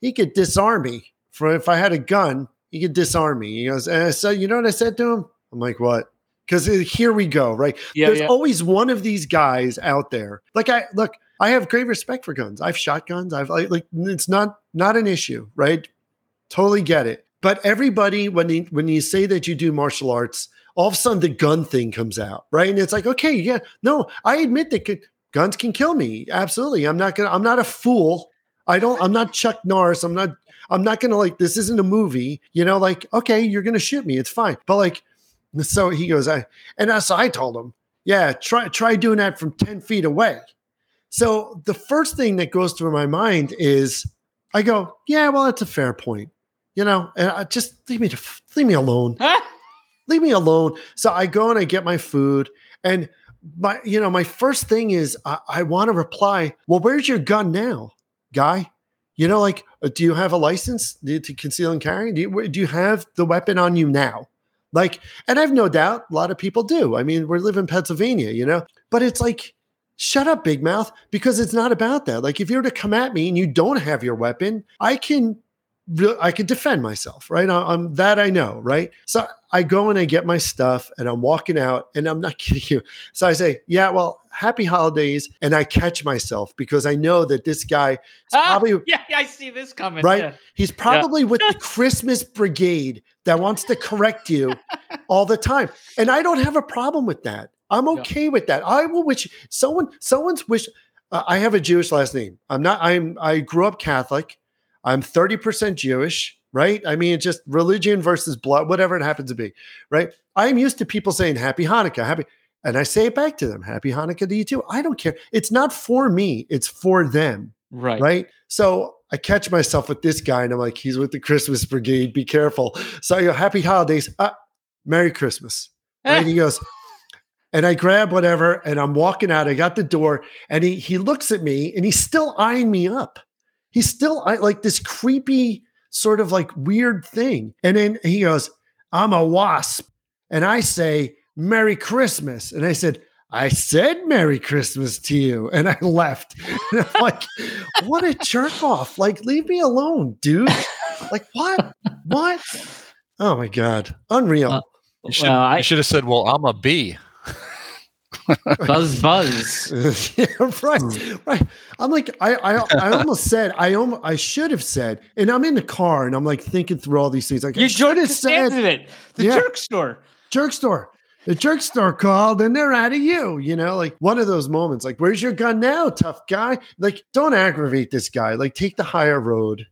he could disarm me for if I had a gun, he could disarm me. He goes, and I said, you know what I said to him? I'm like, what? Cause here we go. Right. Yeah, There's yeah. always one of these guys out there. Like I look, I have great respect for guns. I've shot guns. I've like, like it's not, not an issue. Right. Totally get it. But everybody, when you, when you say that you do martial arts, all of a sudden the gun thing comes out, right? And it's like, okay, yeah, no, I admit that c- guns can kill me. Absolutely. I'm not gonna, I'm not a fool. I don't, I'm not Chuck Norris. I'm not, I'm not gonna like, this isn't a movie, you know, like, okay, you're gonna shoot me. It's fine. But like, so he goes, I, and I, so I told him, yeah, try, try doing that from ten feet away. So the first thing that goes through my mind is I go, yeah, well, that's a fair point. You know, and I just leave me to leave me alone. Huh? Leave me alone. So I go and I get my food, and my you know my first thing is I, I want to reply. Well, where's your gun now, guy? You know, like, do you have a license to conceal and carry? Do you, do you have the weapon on you now? Like, and I've no doubt a lot of people do. I mean, we live in Pennsylvania, you know, but it's like, shut up, big mouth, because it's not about that. Like, if you were to come at me and you don't have your weapon, I can, I can defend myself, right? I'm that I know, right? So I go and I get my stuff and I'm walking out, and I'm not kidding you. So I say, yeah, well, happy holidays. And I catch myself because I know that this guy is ah, probably, yeah, I see this coming, right? Yeah. He's probably yeah. with the Christmas brigade that wants to correct you all the time. And I don't have a problem with that. I'm okay yeah. with that. I will wish someone, someone's wish. Uh, I have a Jewish last name. I'm not, I'm, I grew up Catholic. I'm thirty percent Jewish, right? I mean, it's just religion versus blood, whatever it happens to be, right? I'm used to people saying happy Hanukkah, happy. And I say it back to them, happy Hanukkah to you too. I don't care. It's not for me. It's for them. Right. Right. So I catch myself with this guy and I'm like, he's with the Christmas brigade. Be careful. So you know, happy holidays. Uh, Merry Christmas. And he goes, and I grab whatever and I'm walking out. I got the door and he, he looks at me and he's still eyeing me up. He's still I, like this creepy sort of like weird thing. And then he goes, I'm a wasp. And I say, Merry Christmas. And I said, I said, Merry Christmas to you. And I left. And I'm like, what a jerk off. Like, leave me alone, dude. Like, what? What? Oh my God. Unreal. Uh, you should, well, I you should have said, well, I'm a bee. Buzz, buzz. Yeah, right, right. I'm like, I, I, I almost said, I, om- I should have said, and I'm in the car, and I'm like thinking through all these things. Like, you should have said it. The yeah, jerk store, jerk store, the jerk store called, and they're out of you. You know, like one of those moments. Like, where's your gun now, tough guy? Like, don't aggravate this guy. Like, take the higher road,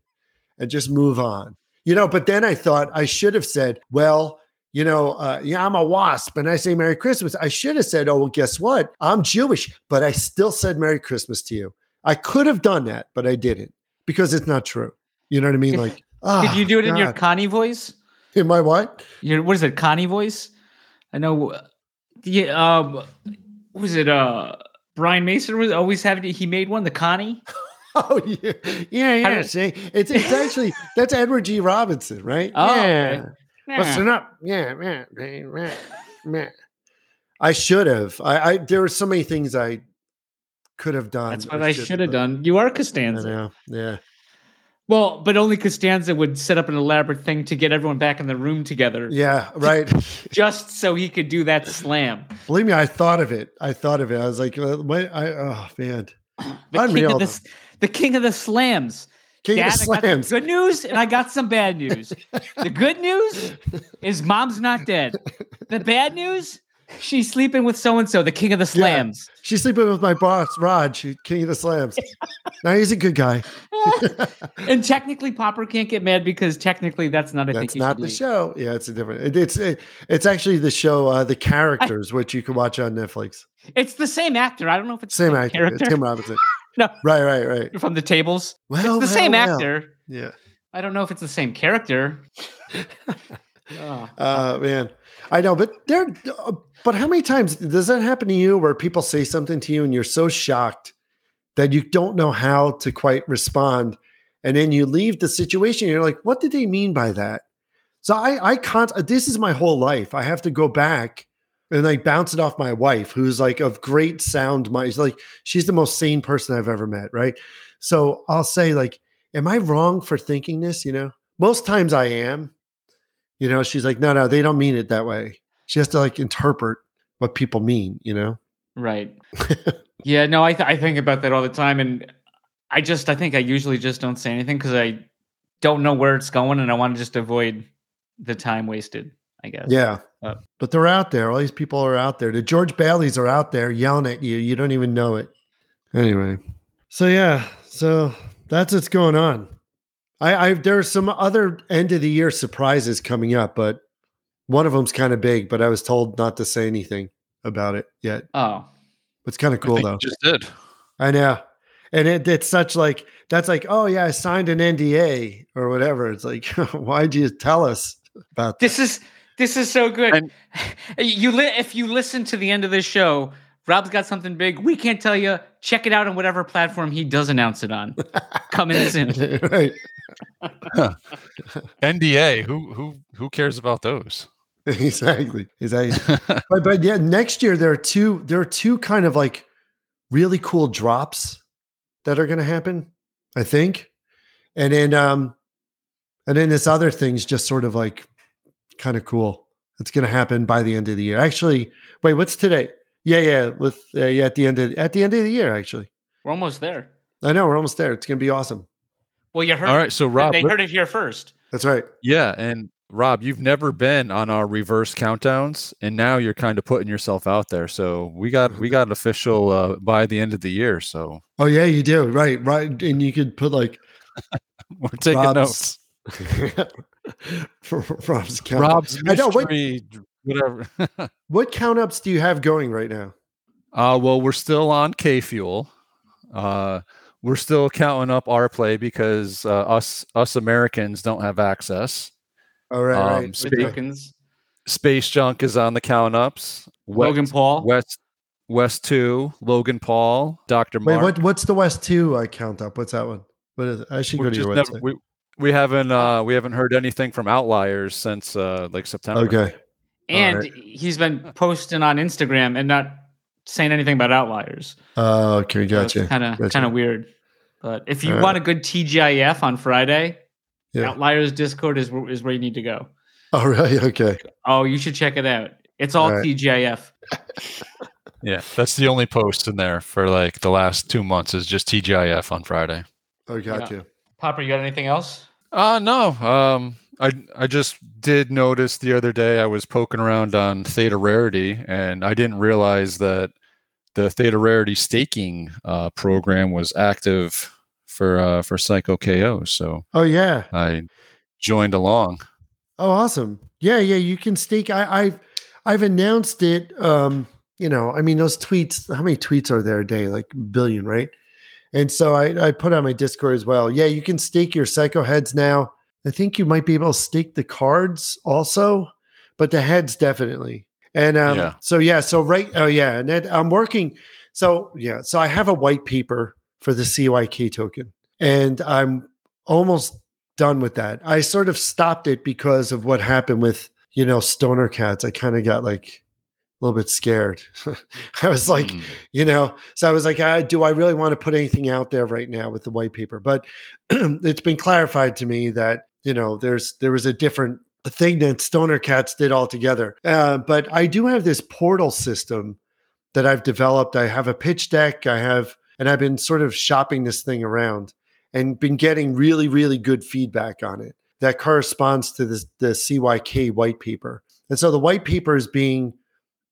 and just move on. You know. But then I thought I should have said, well. You know, uh, yeah, I'm a wasp and I say Merry Christmas. I should have said, oh, well, guess what? I'm Jewish, but I still said Merry Christmas to you. I could have done that, but I didn't because it's not true. You know what I mean? Like, oh, did you do it God. in your Connie voice? In my what? Your, what is it? Connie voice? I know. Yeah. Um, was it uh, Brian Mason was always having, he made one, the Connie? Oh, yeah. Yeah. yeah. See, it's, it's actually, that's Edward G. Robinson, right? Oh, yeah. Okay. Listen up. Yeah, man, man, man. I should have. I, I there were so many things I could have done. That's what I, I should have done. You are Costanza. I know. Yeah. Well, but only Costanza would set up an elaborate thing to get everyone back in the room together. Yeah, right. Just so he could do that slam. Believe me, I thought of it. I thought of it. I was like, wait, I oh man. The king, of the, the king of the slams. Dad, I got some good news and I got some bad news. The good news is mom's not dead. The bad news, she's sleeping with so-and-so, the king of the slams. Yeah. She's sleeping with my boss, Raj, king of the slams. Now he's a good guy. And technically Popper can't get mad because technically that's not a thing. That's not the leave. show. Yeah, it's a different. It, it's it, it's actually the show, uh, The Characters, I, which you can watch on Netflix. It's the same actor. I don't know if it's same the same actor. Character. It's Tim Robinson. No. Right, right, right. From the tables. Well, it's the well, same well. actor. Yeah. I don't know if it's the same character. oh. Uh, man. I know, but there, uh, but how many times does that happen to you where people say something to you and you're so shocked that you don't know how to quite respond? And then you leave the situation. And you're like, what did they mean by that? So I, I can't, this is my whole life. I have to go back. And I bounce it off my wife, who's like of great sound mind. She's like, she's the most sane person I've ever met, right? So I'll say, like, am I wrong for thinking this? You know, most times I am. You know, she's like, no, no, they don't mean it that way. She has to like interpret what people mean, you know? Right. yeah, no, I, th- I think about that all the time. And I just, I think I usually just don't say anything because I don't know where it's going. And I want to just avoid the time wasted, I guess. Yeah. Uh, but they're out there. All these people are out there. The George Baileys are out there yelling at you. You don't even know it. Anyway. So, yeah. So that's what's going on. I, I there are some other end of the year surprises coming up, but one of them's kind of big, but I was told not to say anything about it yet. Oh. It's kind of cool, though. You just did. I know. And it, it's such like, that's like, oh, yeah, I signed an N D A or whatever. It's like, why'd you tell us about this? This is... This is so good. And, you li- if you listen to the end of this show, Rob's got something big. We can't tell you. Check it out on whatever platform he does announce it on. Coming soon. Right. N D A. Who who who cares about those? Exactly. Exactly. but, but yeah, next year there are two, there are two kind of like really cool drops that are going to happen, I think. And then, um, and then this other thing's just sort of like kind of cool. It's going to happen by the end of the year. Actually, wait, what's today? Yeah, yeah, with uh, yeah, at the end of at the end of the year. Actually, we're almost there. I know, we're almost there. It's going to be awesome. Well, you heard. All right, so Rob, they heard it here first. That's right. Yeah, and Rob, you've never been on our reverse countdowns, and now you're kind of putting yourself out there. So we got we got an official uh, by the end of the year. So oh yeah, you do right, right, and you could put like we're taking Rob's, notes. For Rob's count. Rob's mystery, I know, what, whatever. What count ups do you have going right now? Uh well, we're still on K Fuel. Uh, we're still counting up our play because uh, us us Americans don't have access. All right, um, right. Space, Space Junk is on the count ups. West, Logan Paul, West West Two, Logan Paul, Doctor Mark. Wait, what? What's the West Two I count up? What's that one? What is it? I should we're go to your website. Never, we, we haven't uh, we haven't heard anything from Outliers since uh, like September. Okay, and right. He's been posting on Instagram and not saying anything about Outliers. Oh, uh, okay, gotcha. Kind of kind of weird. But if you All want right. a good T G I F on Friday, yeah. Outliers Discord is is where you need to go. Oh, really? Okay. Oh, you should check it out. It's all, all right. T G I F. Yeah, that's the only post in there for like the last two months is just T G I F on Friday. Oh, gotcha. Yeah. Popper, you got anything else? Uh no. Um, I I just did notice the other day I was poking around on Theta Rarity, and I didn't realize that the Theta Rarity staking uh, program was active for uh, for Cyko K O. So oh yeah, I joined along. Oh, awesome! Yeah, yeah, you can stake. I I've, I've announced it. Um, you know, I mean, those tweets. How many tweets are there a day? Like a billion, right? And so I, I put on my Discord as well. Yeah, you can stake your Cyko heads now. I think you might be able to stake the cards also, but the heads definitely. And um, yeah. so, yeah, so right. Oh, yeah. And then I'm working. So, yeah, so I have a white paper for the C Y K token, and I'm almost done with that. I sort of stopped it because of what happened with, you know, Stoner Cats. I kind of got like a little bit scared. I was like, mm. you know, so I was like, I, do I really want to put anything out there right now with the white paper? But it's been clarified to me that, you know, there's, there was a different thing that Stoner Cats did altogether. Uh, but I do have this portal system that I've developed. I have a pitch deck. I have, and I've been sort of shopping this thing around and been getting really, really good feedback on it that corresponds to this, the C Y K white paper. And so the white paper is being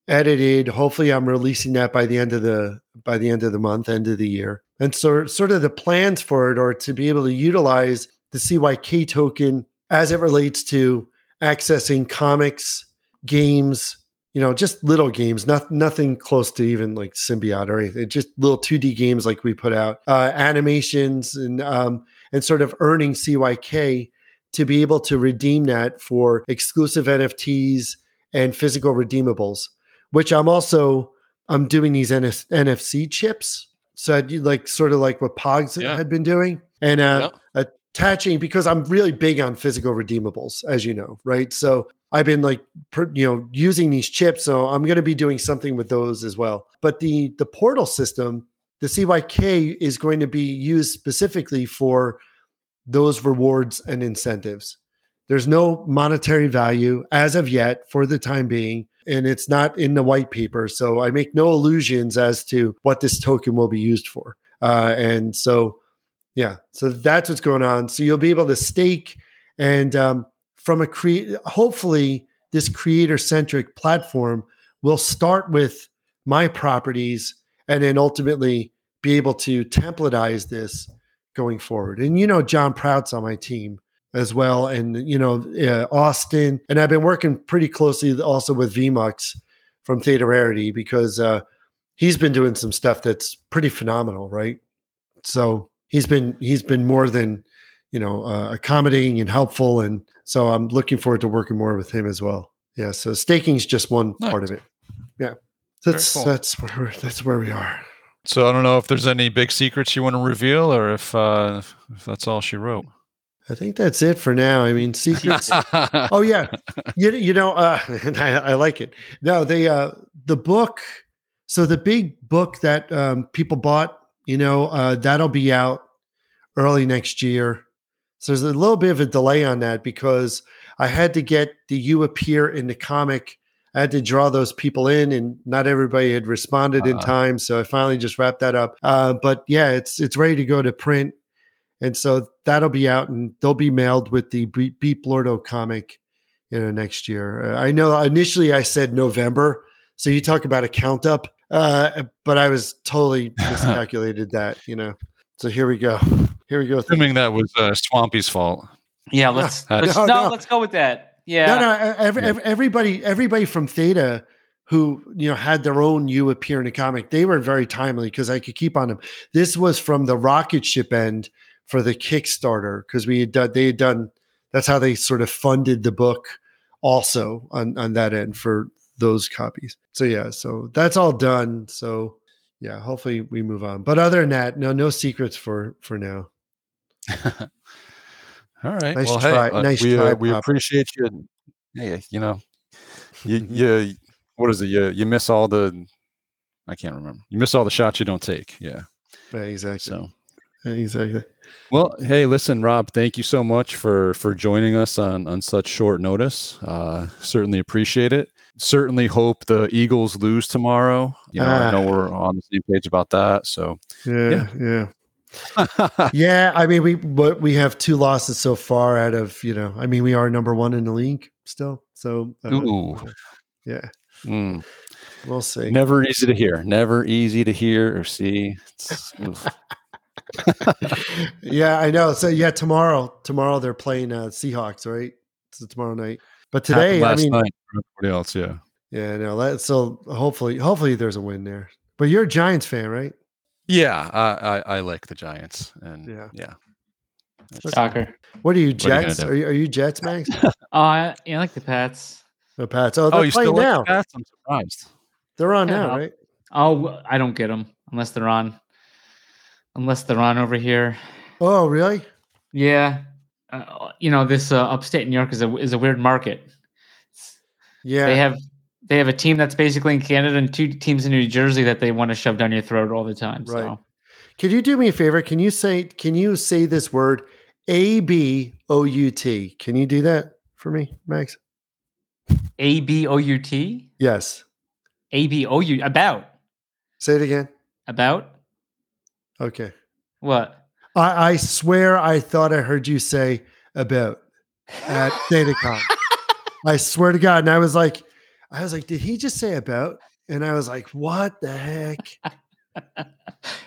edited. Hopefully I'm releasing that by the end of the by the end of the month, end of the year. And so sort of the plans for it are to be able to utilize the C Y K token as it relates to accessing comics, games, you know, just little games, not nothing close to even like Symbiote or anything, just little two D games like we put out, uh, animations, and um, and sort of earning C Y K to be able to redeem that for exclusive N F Ts and physical redeemables. Which I'm also, I'm doing these N F C chips. So I do like sort of like what Pogs yeah. had been doing, and uh, yeah. attaching, because I'm really big on physical redeemables, as you know, right? So I've been like, per, you know, using these chips. So I'm going to be doing something with those as well. But the the portal system, the C Y K is going to be used specifically for those rewards and incentives. There's no monetary value as of yet for the time being, and it's not in the white paper. So I make no illusions as to what this token will be used for. Uh, and so, yeah, so that's what's going on. So you'll be able to stake, and um, from a create, hopefully this creator centric platform will start with my properties and then ultimately be able to templatize this going forward. And, you know, John Prout's on my team as well, and you know, uh, Austin, and I've been working pretty closely also with V MUX from Theta Rarity, because uh, he's been doing some stuff that's pretty phenomenal, right? So he's been he's been more than, you know, uh, accommodating and helpful, and so I'm looking forward to working more with him as well. Yeah, so staking's just one nice. part of it. Yeah, that's cool. that's where we're, that's where we are. So I don't know if there's any big secrets you want to reveal, or if, uh, if that's all she wrote. I think that's it for now. I mean, secrets. oh yeah, you you know, uh, and I, I like it. No, they uh, the book. So the big book that um, people bought, you know, uh, that'll be out early next year. So there's a little bit of a delay on that because I had to get the "You Appear in the Comic." I had to draw those people in, and not everybody had responded uh-huh. in time. So I finally just wrapped that up. Uh, but yeah, it's it's ready to go to print. And so that'll be out, and they'll be mailed with the Beep Lordo comic, you know, next year. Uh, I know initially I said November, so you talk about a count up, uh, but I was totally miscalculated that, you know. So here we go. Here we go. Assuming that was uh, Swampy's fault. Yeah, let's, uh, let's no, no, no, let's go with that. Yeah, no, no. Every, every, everybody, everybody from Theta who, you know, had their own "You Appear in a Comic," they were very timely because I could keep on them. This was from the rocket ship end. For the Kickstarter, because we had done, they had done, that's how they sort of funded the book also on, on that end for those copies. So yeah, so that's all done. So yeah, hopefully we move on. But other than that, no, no secrets for, for now. All right. Nice well, try. Hey, nice we, try. Uh, we appreciate you. Hey, you know, you, you what is it? You, you miss all the, I can't remember. You miss all the shots you don't take. Yeah. Yeah, exactly. So. Exactly. Well, hey, listen, Rob, thank you so much for, for joining us on, on such short notice. Uh, certainly appreciate it. Certainly hope the Eagles lose tomorrow. You know, ah. I know we're on the same page about that. So yeah, yeah, yeah. yeah I mean, we but we have two losses so far out of, you know, I mean, we are number one in the league still. So uh, Ooh. yeah, mm. we'll see. Never easy to hear. Never easy to hear or see. It's, yeah, I know. So yeah, tomorrow, tomorrow they're playing uh, Seahawks, right? So tomorrow night. But today, I mean, night for everybody else, yeah, yeah. No, so hopefully, hopefully there's a win there. But you're a Giants fan, right? Yeah, I, I, I like the Giants, and yeah, yeah. Soccer. What are you, Jets? What are you are, you, are you Jets, Max? uh, I yeah, like the Pats. The Pats. Oh, they're oh, you playing still now. Like the Pats? I'm surprised. They're on yeah, now, I'll, right? Oh, I don't get them unless they're on. Unless they're on over here. Oh, really? Yeah. Uh, you know, this uh, upstate New York is a is a weird market. Yeah. They have they have a team that's basically in Canada and two teams in New Jersey that they want to shove down your throat all the time. Right. So. Could you do me a favor? Can you say can you say this word A B O U T? Can you do that for me, Max? A B O U T? Yes. A B O U about. Say it again. About. Okay. What? I, I swear I thought I heard you say about at ThetaCon. I swear to God. And I was like, I was like, did he just say about? And I was like, what the heck?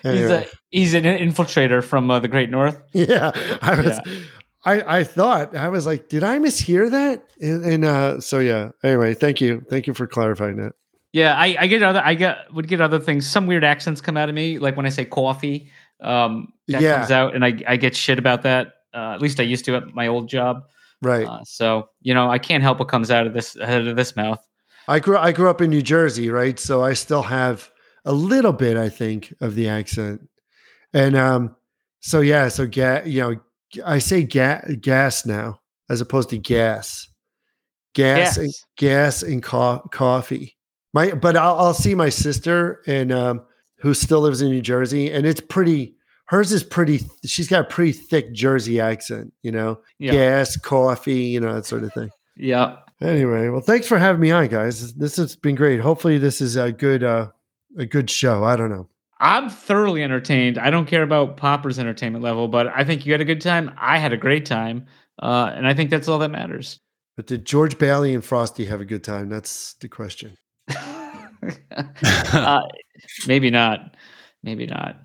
Anyway. He's a, he's an infiltrator from uh, the Great North. Yeah. I was, yeah. I, I thought, I was like, did I mishear that? And, and uh, so, yeah. Anyway, thank you. Thank you for clarifying that. Yeah, I, I get other. I get would get other things. Some weird accents come out of me, like when I say coffee. Um, that yeah. comes out, and I, I get shit about that. Uh, at least I used to at my old job. Right. Uh, so you know, I can't help what comes out of this out of this mouth. I grew I grew up in New Jersey, right? So I still have a little bit, I think, of the accent. And um, so yeah, so ga- you know, I say ga- gas now as opposed to gas, gas, gas, and, gas and co- coffee. My, but I'll, I'll see my sister and um, who still lives in New Jersey, and it's pretty. Hers is pretty. She's got a pretty thick Jersey accent, you know, yeah. gas, coffee, you know, that sort of thing. Yeah. Anyway, well, thanks for having me on, guys. This has been great. Hopefully, this is a good, uh, a good show. I don't know. I'm thoroughly entertained. I don't care about Popper's entertainment level, but I think you had a good time. I had a great time, uh, and I think that's all that matters. But did George Bailey and Frosty have a good time? That's the question. uh, maybe not. Maybe not.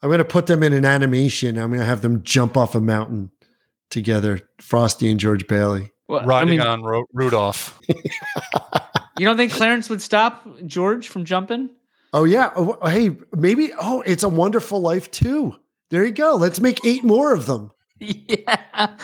I'm going to put them in an animation. I'm going to have them jump off a mountain together, Frosty and George Bailey. Well, Riding I mean, on Ro- Rudolph. You don't think Clarence would stop George from jumping? Oh, yeah. Oh, hey, maybe. Oh, It's a Wonderful Life, too. There you go. Let's make eight more of them. Yeah.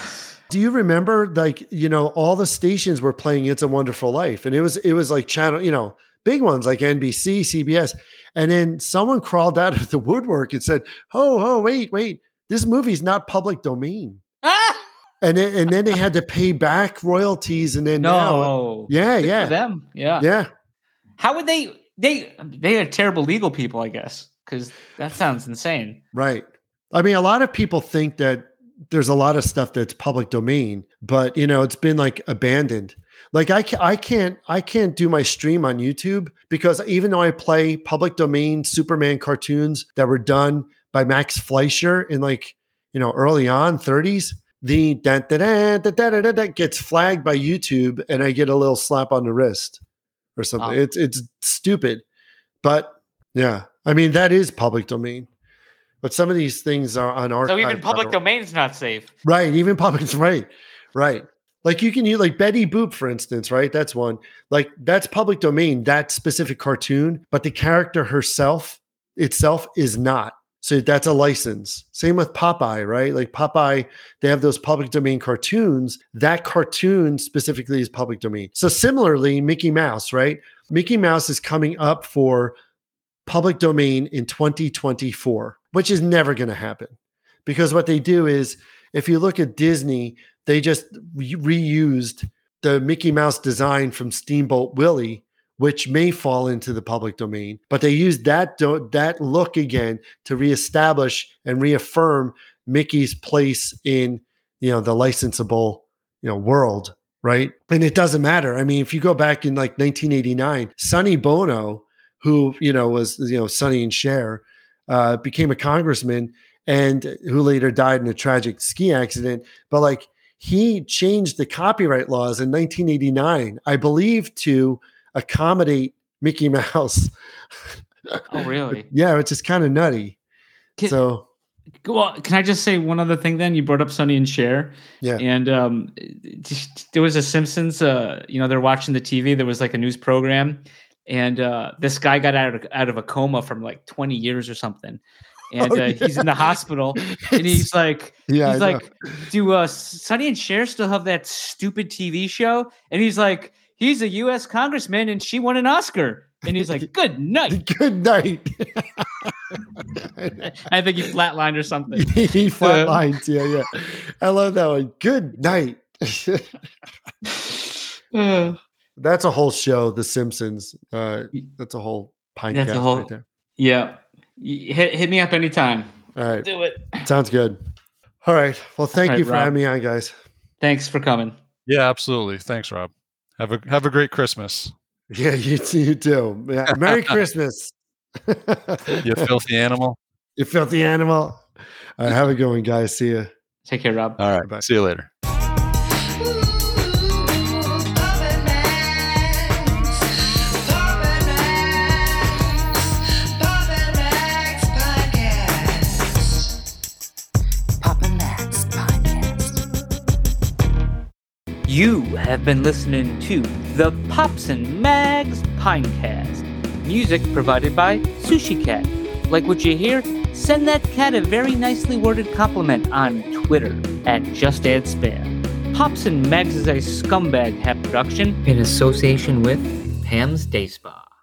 Do you remember, like, you know, all the stations were playing It's a Wonderful Life, and it was it was like channel, you know, big ones like N B C, C B S, and then someone crawled out of the woodwork and said, "Oh, oh, wait, wait, this movie's not public domain." Ah! And then, and then they had to pay back royalties, and then no, now, yeah, good yeah, for them, yeah, yeah. How would they? They they are terrible legal people, I guess, because that sounds insane, right? I mean, a lot of people think that there's a lot of stuff that's public domain, but you know, it's been like abandoned. Like I, I can't I can't do my stream on YouTube because even though I play public domain Superman cartoons that were done by Max Fleischer in like you know early on thirties. The da da da da da da da gets flagged by YouTube, and I get a little slap on the wrist or something. Wow. It's it's stupid, but yeah, I mean that is public domain. But some of these things are on archive. So even public domain's not safe, right? Even public's right, right. Like you can use like Betty Boop, for instance, right? That's one. Like that's public domain. That specific cartoon, but the character herself itself is not. So that's a license. Same with Popeye, right? Like Popeye, they have those public domain cartoons. That cartoon specifically is public domain. So similarly, Mickey Mouse, right? Mickey Mouse is coming up for public domain in twenty twenty-four, which is never going to happen. Because what they do is, if you look at Disney, they just re- reused the Mickey Mouse design from Steamboat Willie, which may fall into the public domain, but they used that do- that look again to reestablish and reaffirm Mickey's place in you know the licensable you know world, right? And it doesn't matter. I mean, if you go back in like nineteen eighty-nine, Sonny Bono, who you know was you know Sonny and Cher, uh, became a congressman and who later died in a tragic ski accident. But like he changed the copyright laws in nineteen eighty-nine, I believe, to accommodate Mickey Mouse. Oh, really? Yeah, it's just kind of nutty. Can, so, well, can I just say one other thing? Then you brought up Sonny and Cher. Yeah, and um, there was a Simpsons. Uh, you know, they're watching the T V. There was like a news program, and uh, this guy got out of, out of a coma from like twenty years or something. And uh, oh, yeah. He's in the hospital, and he's like, yeah, he's I like, know. Do uh, Sonny and Cher still have that stupid T V show? And he's like, he's a U S congressman, and she won an Oscar. And he's like, good night. Good night. I think he flatlined or something. He flatlined, yeah, yeah. I love that one. Good night. uh, that's a whole show, The Simpsons. Uh, that's a whole podcast whole, right there. Yeah. Hit, hit me up anytime. All right. Do it. Sounds good. All right. Well, thank All you right, for Rob. having me on, guys. Thanks for coming. Yeah, absolutely. Thanks, Rob. Have a have a great Christmas. Yeah, you too. You too. Yeah. Merry Christmas. You filthy animal. You filthy animal. All right, have a good one, guys. See ya. Take care, Rob. All right. Bye. See you later. You have been listening to the Pops and Mags Pinecast. Music provided by Sushi Cat. Like what you hear? Send that cat a very nicely worded compliment on Twitter at Just Add Spam. Pops and Mags is a Scumbag Hat production in association with Pam's Day Spa.